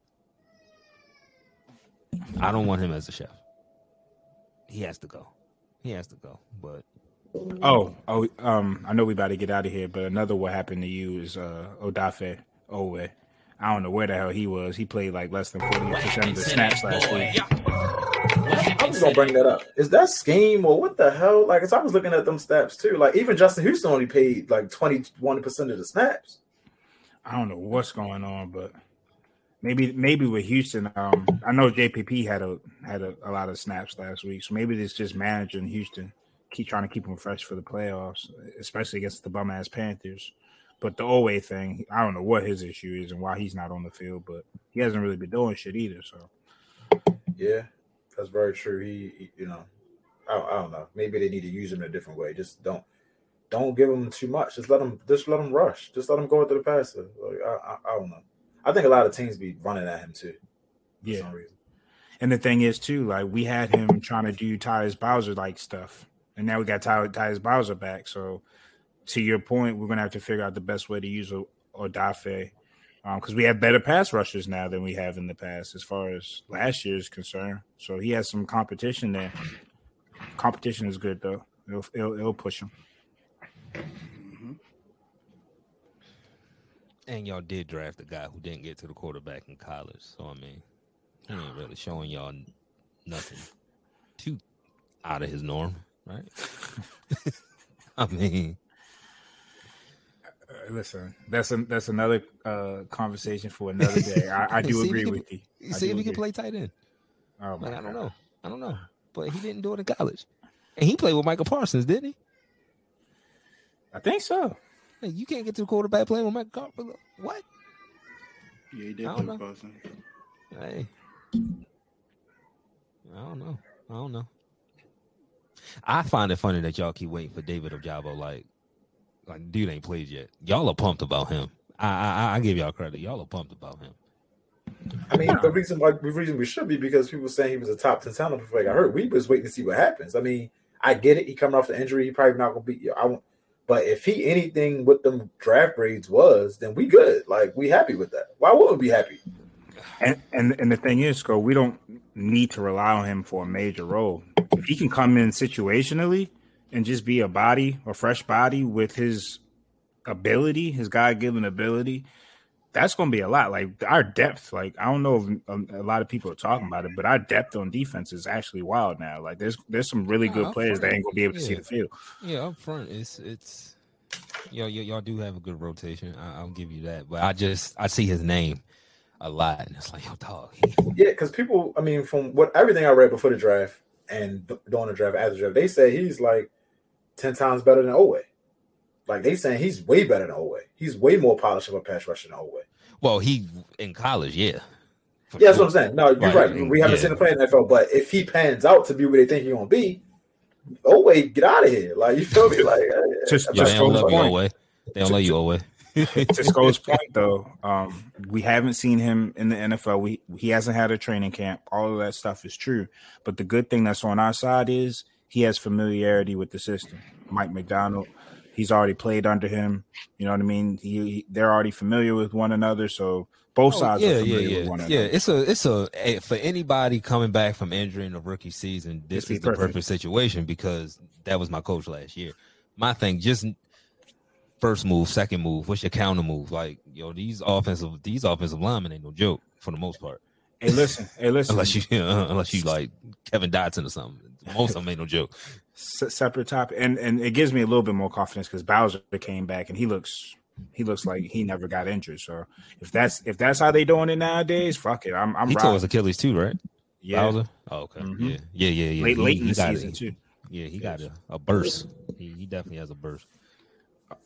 I don't want him as the chef. He has to go. He has to go. But oh oh um, I know we about to get out of here. But another what happened to you is uh, Odafe Owe. I don't know where the hell he was. He played like less than forty percent of the snaps last week. I'm just gonna bring that up. Is that scheme or what the hell? Like, as I was looking at them snaps too, like even Justin Houston only paid like twenty-one percent of the snaps. I don't know what's going on, but maybe maybe with Houston, um, I know J P P had a had a, a lot of snaps last week, so maybe it's just managing Houston, keep trying to keep them fresh for the playoffs, especially against the bum ass Panthers. But the Oweh thing, I don't know what his issue is and why he's not on the field, but he hasn't really been doing shit either. So yeah. That's very true. He, he you know, I, I don't know. Maybe they need to use him in a different way. Just don't, don't give him too much. Just let him, just let him rush. Just let him go into the passer. Like, I, I, I don't know. I think a lot of teams be running at him too. For yeah. some reason. And the thing is too, like we had him trying to do Tyus Bowser like stuff, and now we got Ty, Tyus Bowser back. So to your point, we're gonna have to figure out the best way to use Odafe. Because um, we have better pass rushers now than we have in the past as far as last year is concerned. So he has some competition there. Competition is good, though. It'll, it'll, it'll push him. Mm-hmm. And y'all did draft a guy who didn't get to the quarterback in college. So, I mean, he ain't really showing y'all nothing too out of his norm, right? I mean... Listen, that's a, that's another uh, conversation for another day. I, I do agree can, with you. You see if he can play tight end. Oh like, I don't know. I don't know. But he didn't do it in college. And he played with Michael Parsons, didn't he? I think so. Like, you can't get to the quarterback playing with Michael Parsons. What? Yeah, he did play with Parsons. Hey. I don't know. I don't know. I find it funny that y'all keep waiting for David Ojabo, like, Like, dude ain't played yet. Y'all are pumped about him. I, I I give y'all credit. Y'all are pumped about him. I mean, the reason why the reason we should be because people were saying he was a top ten talent before he got hurt. We was waiting to see what happens. I mean, I get it. He coming off the injury. He probably not gonna be. I won't. But if he anything with them draft grades was, then we good. Like we happy with that. Why wouldn't we be happy? And and and the thing is, Sco, we don't need to rely on him for a major role. If he can come in situationally and just be a body, a fresh body with his ability, his God-given ability, that's going to be a lot. Like, our depth, like, I don't know if a lot of people are talking about it, but our depth on defense is actually wild now. Like, there's there's some really good uh, players front, that ain't going to be able yeah. to see the field. Yeah, up front, it's, it's – y'all, y'all do have a good rotation. I, I'll give you that. But I just – I see his name a lot, and it's like, yo, dog. Yeah, because people – I mean, from what everything I read before the draft and during the draft, after the draft, they say he's like – ten times better than Oweh. Like, they saying he's way better than Oweh. He's way more polished of a pass rusher than Oweh. Well, he in college, yeah. For yeah, that's sure. What I'm saying. No, you're right. right. We haven't yeah. seen him play in the N F L, but if he pans out to be where they think he's going to be, Oweh, get out of here. Like, you feel me? Like, just, yeah, just they don't love you, Oweh. They don't love you, Oweh. To Sco's point, though, um, we haven't seen him in the N F L. We He hasn't had a training camp. All of that stuff is true. But the good thing that's on our side is he has familiarity with the system. Mike McDonald, he's already played under him. You know what I mean? He, he they're already familiar with one another, so both oh, sides yeah, are familiar yeah, yeah. with one another. Yeah, it's a it's a for anybody coming back from injury in the rookie season, this it's is perfect. the perfect situation because that was my coach last year. My thing, just first move, second move, what's your counter move? Like, yo, these offensive these offensive linemen ain't no joke for the most part. Hey, listen. Hey, listen. Unless you, you know, unless you like Kevin Dotson or something. Most of them ain't no joke. S- separate topic, and and it gives me a little bit more confidence because Bowser came back and he looks he looks like he never got injured. So if that's if that's how they doing it nowadays, fuck it. I'm I'm. He tore his Achilles too, right? Yeah. Bowser? Oh, okay. Mm-hmm. Yeah. Yeah. Yeah. Yeah. Late, he, late in the season it. too. Yeah, he yes. got a, a burst. He, he definitely has a burst.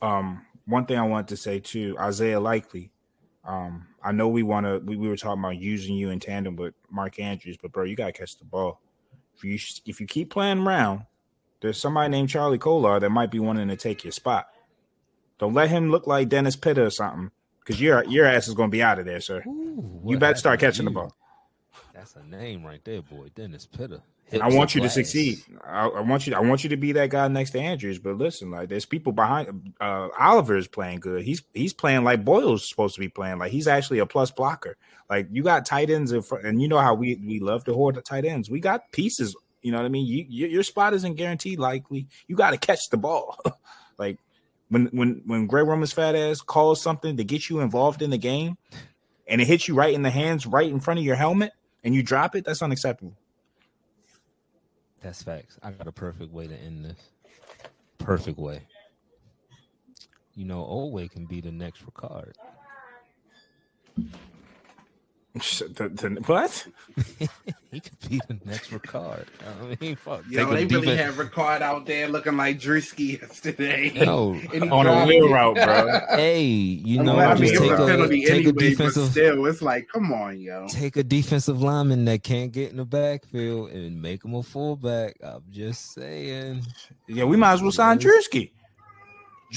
Um, one thing I wanted to say too, Isaiah Likely. Um, I know we want to. We, we were talking about using you in tandem with Mark Andrews, but bro, you gotta catch the ball. If you if you keep playing around, there's somebody named Charlie Kolar that might be wanting to take your spot. Don't let him look like Dennis Pitta or something, because your your ass is gonna be out of there, sir. Ooh, you better start catching you? the ball. That's a name right there, boy, Dennis Pitta. I want you to succeed. I, I want you. I want you to be that guy next to Andrews. But listen, like there's people behind. Uh, Oliver is playing good. He's he's playing like Boyle's supposed to be playing. Like he's actually a plus blocker. Like you got tight ends in front, and you know how we, we love to hoard the tight ends. We got pieces. You know what I mean. You, you, your spot isn't guaranteed. Likely you got to catch the ball. Like when when when Greg Roman's fat ass calls something to get you involved in the game, and it hits you right in the hands, right in front of your helmet, and you drop it. That's unacceptable. That's facts. I got a perfect way to end this. Perfect way. You know, Elway can be the next Ricard. The, the, what? He could be the next Ricard. I mean, fuck. Yo, they really had Ricard out there looking like Drewski yesterday. No, on a wheel route, bro. Hey, you know, I mean, take, a, penalty take anyway, a defensive. Still, it's like, come on, yo. Take a defensive lineman that can't get in the backfield and make him a fullback. I'm just saying. Yeah, we might as well sign Drewski.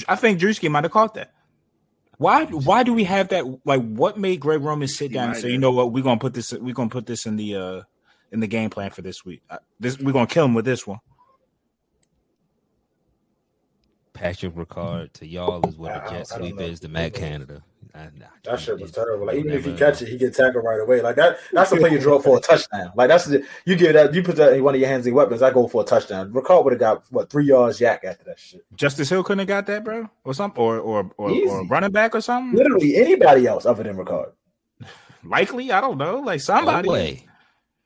I think Drewski might have caught that. Why why do we have that? Like, what made Greg Roman sit down and say, you know what, we're gonna put this we're gonna put this in the uh, in the game plan for this week. I, this we're gonna kill him with this one. Patrick Ricard to y'all is what I, a jet sweep is to Matt Canada. I, I that shit was terrible. Like, even if you catch it, he gets tackled right away. Like that that's the play you draw for a touchdown. Like that's the, you give that you put that in one of your hands and weapons, I go for a touchdown. Ricard would have got what three yards yak after that shit. Justice Hill couldn't have got that, bro? Or something or or or, or running back or something? Literally anybody else other than Ricard. Likely, I don't know. Like somebody. Elway.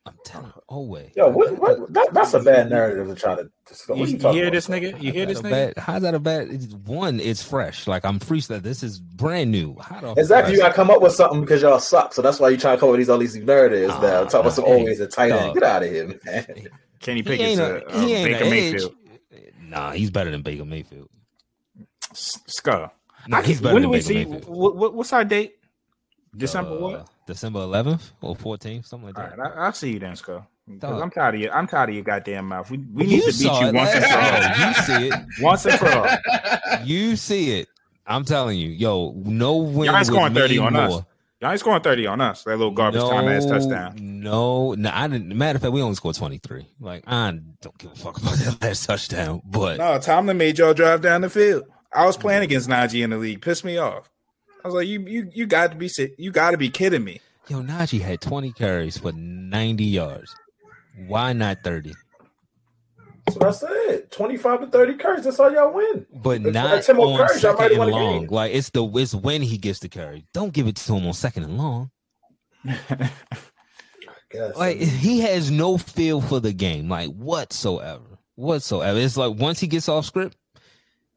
I'm telling you, Elway. Yo, what, what, that, that's a bad narrative to try to discuss. You, you hear about? This nigga? You hear this nigga? Bad, how's that a bad? It's, one, it's fresh. Like, I'm freestyling. This is brand new. How exactly. You got to come up with something because y'all suck. So that's why you try to come up with these all these narratives ah, now. Talk about some always a tight end. Get out of here, man. Kenny Pickett to uh, Baker Mayfield. Nah, he's better than Baker Mayfield. Scar. Nah, he's better than Baker Mayfield. What's our date? December uh, what? December eleventh or fourteenth, something like that. All right, I, I'll see you then, Skull. I'm tired of you. I'm tired of your goddamn mouth. We we need you to beat you it, once and for all. You see it once and for all. You see it. I'm telling you, yo, no win. Y'all ain't scoring thirty on more. Us. Y'all ain't scoring thirty on us. That little garbage no, time ass touchdown. No, no, I didn't. Matter of fact, we only scored twenty-three. Like I don't give a fuck about that last touchdown. But no, Tomlin made y'all drive down the field. I was playing against Najee in the league. Pissed me off. I was like, you, you, you got to be sick. You got to be kidding me. Yo, Najee had twenty carries for ninety yards. Why not thirty? So that's it. Twenty-five to thirty carries. That's how y'all win. But it's not like on carries, second and long. Like it's the it's when he gets the carry. Don't give it to him on second and long. I guess. Like he has no feel for the game, like whatsoever, whatsoever. It's like once he gets off script,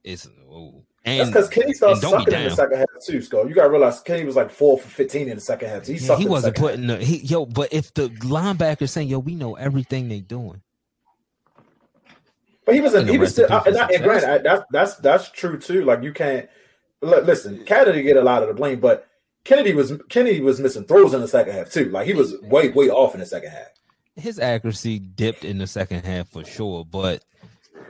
it's. Oh. And, that's because Kenny started sucking in the second half too, Sco. You gotta realize Kenny was like four for fifteen in the second half. So he, yeah, he wasn't putting the, he, yo. But if the linebacker saying yo, we know everything they're doing. But he was a, he was still. I, and, I, and granted, I, that's that's that's true too. Like you can't look, listen. Kennedy get a lot of the blame, but Kennedy was Kennedy was missing throws in the second half too. Like he was way way off in the second half. His accuracy dipped in the second half for sure, but.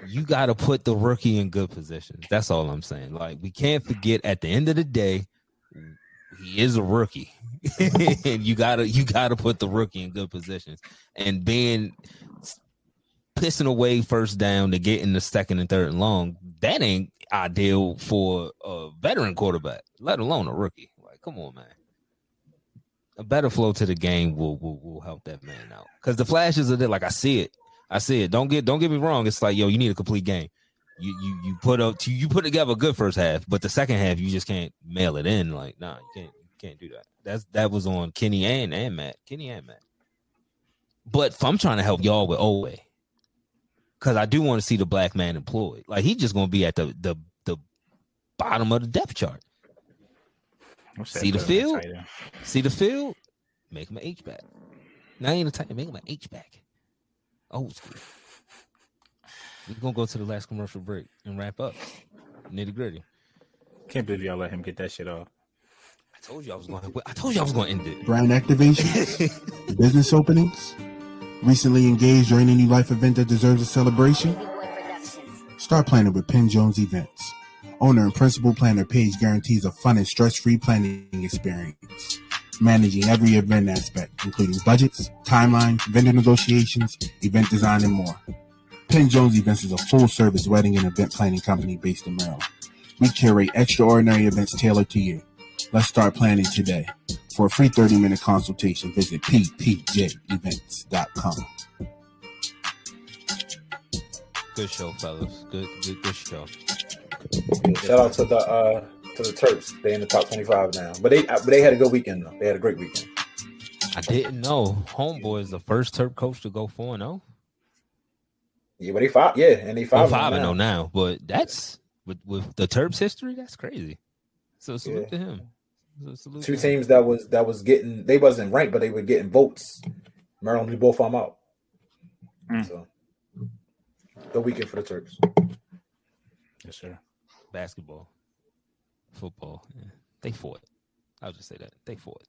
You got to put the rookie in good positions. That's all I'm saying. Like, we can't forget at the end of the day, he is a rookie. And you got to you gotta put the rookie in good positions. And being pissing away first down to get in the second and third and long, that ain't ideal for a veteran quarterback, let alone a rookie. Like, come on, man. A better flow to the game will, will, will help that man out. Because the flashes are there. Like, I see it. I see it. Don't get don't get me wrong. It's like yo, you need a complete game. You you you put up you put together a good first half, but the second half you just can't mail it in. Like nah, you can't you can't do that. That's that was on Kenny and, and Matt, Kenny and Matt. But I'm trying to help y'all with Elway, because I do want to see the black man employed. Like he's just gonna be at the the the bottom of the depth chart. See the field, see the field, make him an H back. Now ain't a tight, make him an H back. Oh, we're going to go to the last commercial break and wrap up. Nitty gritty. Can't believe y'all let him get that shit off. I told you I was going to I told you I was going to end it. Brand activations, business openings, recently engaged or any new life event that deserves a celebration. Start planning with Penn Jones Events. Owner and principal planner Paige guarantees a fun and stress-free planning experience. Managing every event aspect, including budgets, timelines, vendor negotiations, event design, and more. Penn Jones Events is a full-service wedding and event planning company based in Maryland. We curate extraordinary events tailored to you. Let's start planning today. For a free thirty-minute consultation, visit p p j events dot com. Good show, fellas. Good, good, good show. Shout out to the... Uh... to the Terps. They in the top twenty-five now. But they but they had a good weekend, though. They had a great weekend. I didn't know Homeboy is the first Terp coach to go four and oh. Yeah, but he five. Yeah, and he five. Five and oh now, but that's with, with the Terps history. That's crazy. So salute yeah. to him. So salute Two to teams him. that was that was getting they wasn't ranked, but they were getting votes. Maryland blew both of them out. Mm. So the weekend for the Terps. Yes, sir. Basketball, football. Yeah. They fought. I'll just say that they fought.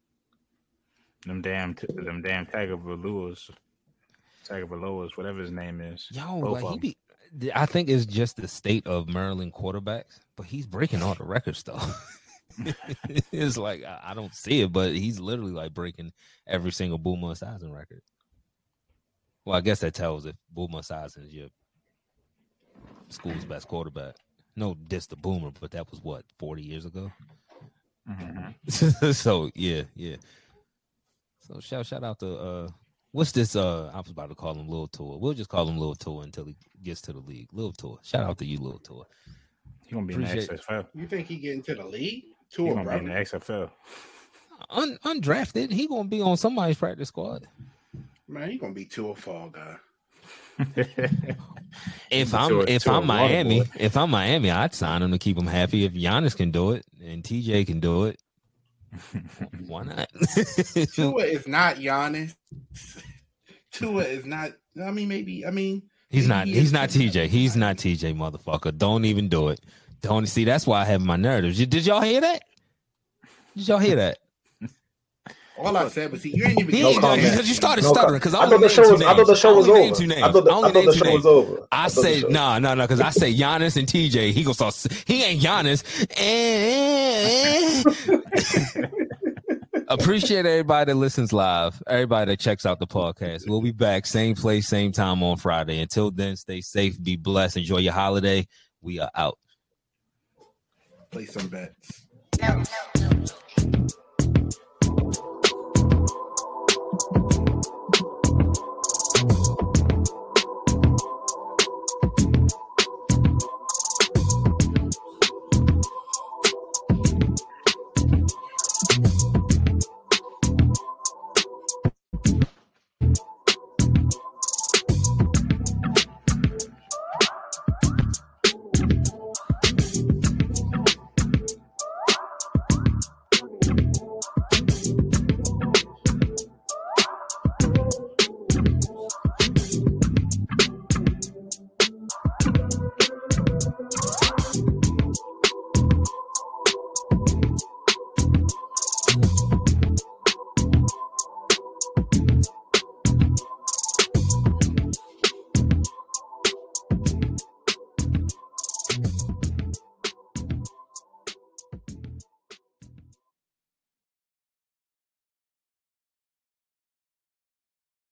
Them damn, them damn Tagovailoa's, Tagovailoa's, whatever his name is. Yo, like he be, I think it's just the state of Maryland quarterbacks, but he's breaking all the records though. It's like I, I don't see it, but he's literally like breaking every single Boomer Esiason record. Well, I guess that tells if Boomer Esiason is your school's best quarterback. No diss to Boomer, but that was what forty years ago. Mm-hmm. So yeah, yeah. So shout shout out to uh, what's this? Uh, I was about to call him Lil Tua. We'll just call him Lil Tua until he gets to the league. Lil Tua. Shout out to you, Lil Tua. He gonna be Appreciate in the X F L. You think he get into the league? Tua, he gonna brother. be in the X F L. Un- undrafted. He gonna be on somebody's practice squad. Man, he gonna be Tua Fall guy. if I'm a, if I'm Miami, boy. if I'm Miami, I'd sign him to keep him happy. If Giannis can do it and T J can do it, why not? Tua is not Giannis. Tua is not. I mean, maybe. I mean, he's not. He he's not T J. He's not T J, motherfucker. Don't even do it. Don't see. That's why I have my narratives. Did y'all hear that? Did y'all hear that? All I said was, see, you ain't even no because you started no stuttering. Because I, I thought the show was over. I thought the show was over. I thought the show was over. I said no, no, no. Because I say Giannis and T J. He gonna start. He ain't Giannis. Appreciate everybody that listens live. Everybody that checks out the podcast. We'll be back same place, same time on Friday. Until then, stay safe, be blessed, enjoy your holiday. We are out. Play some bets.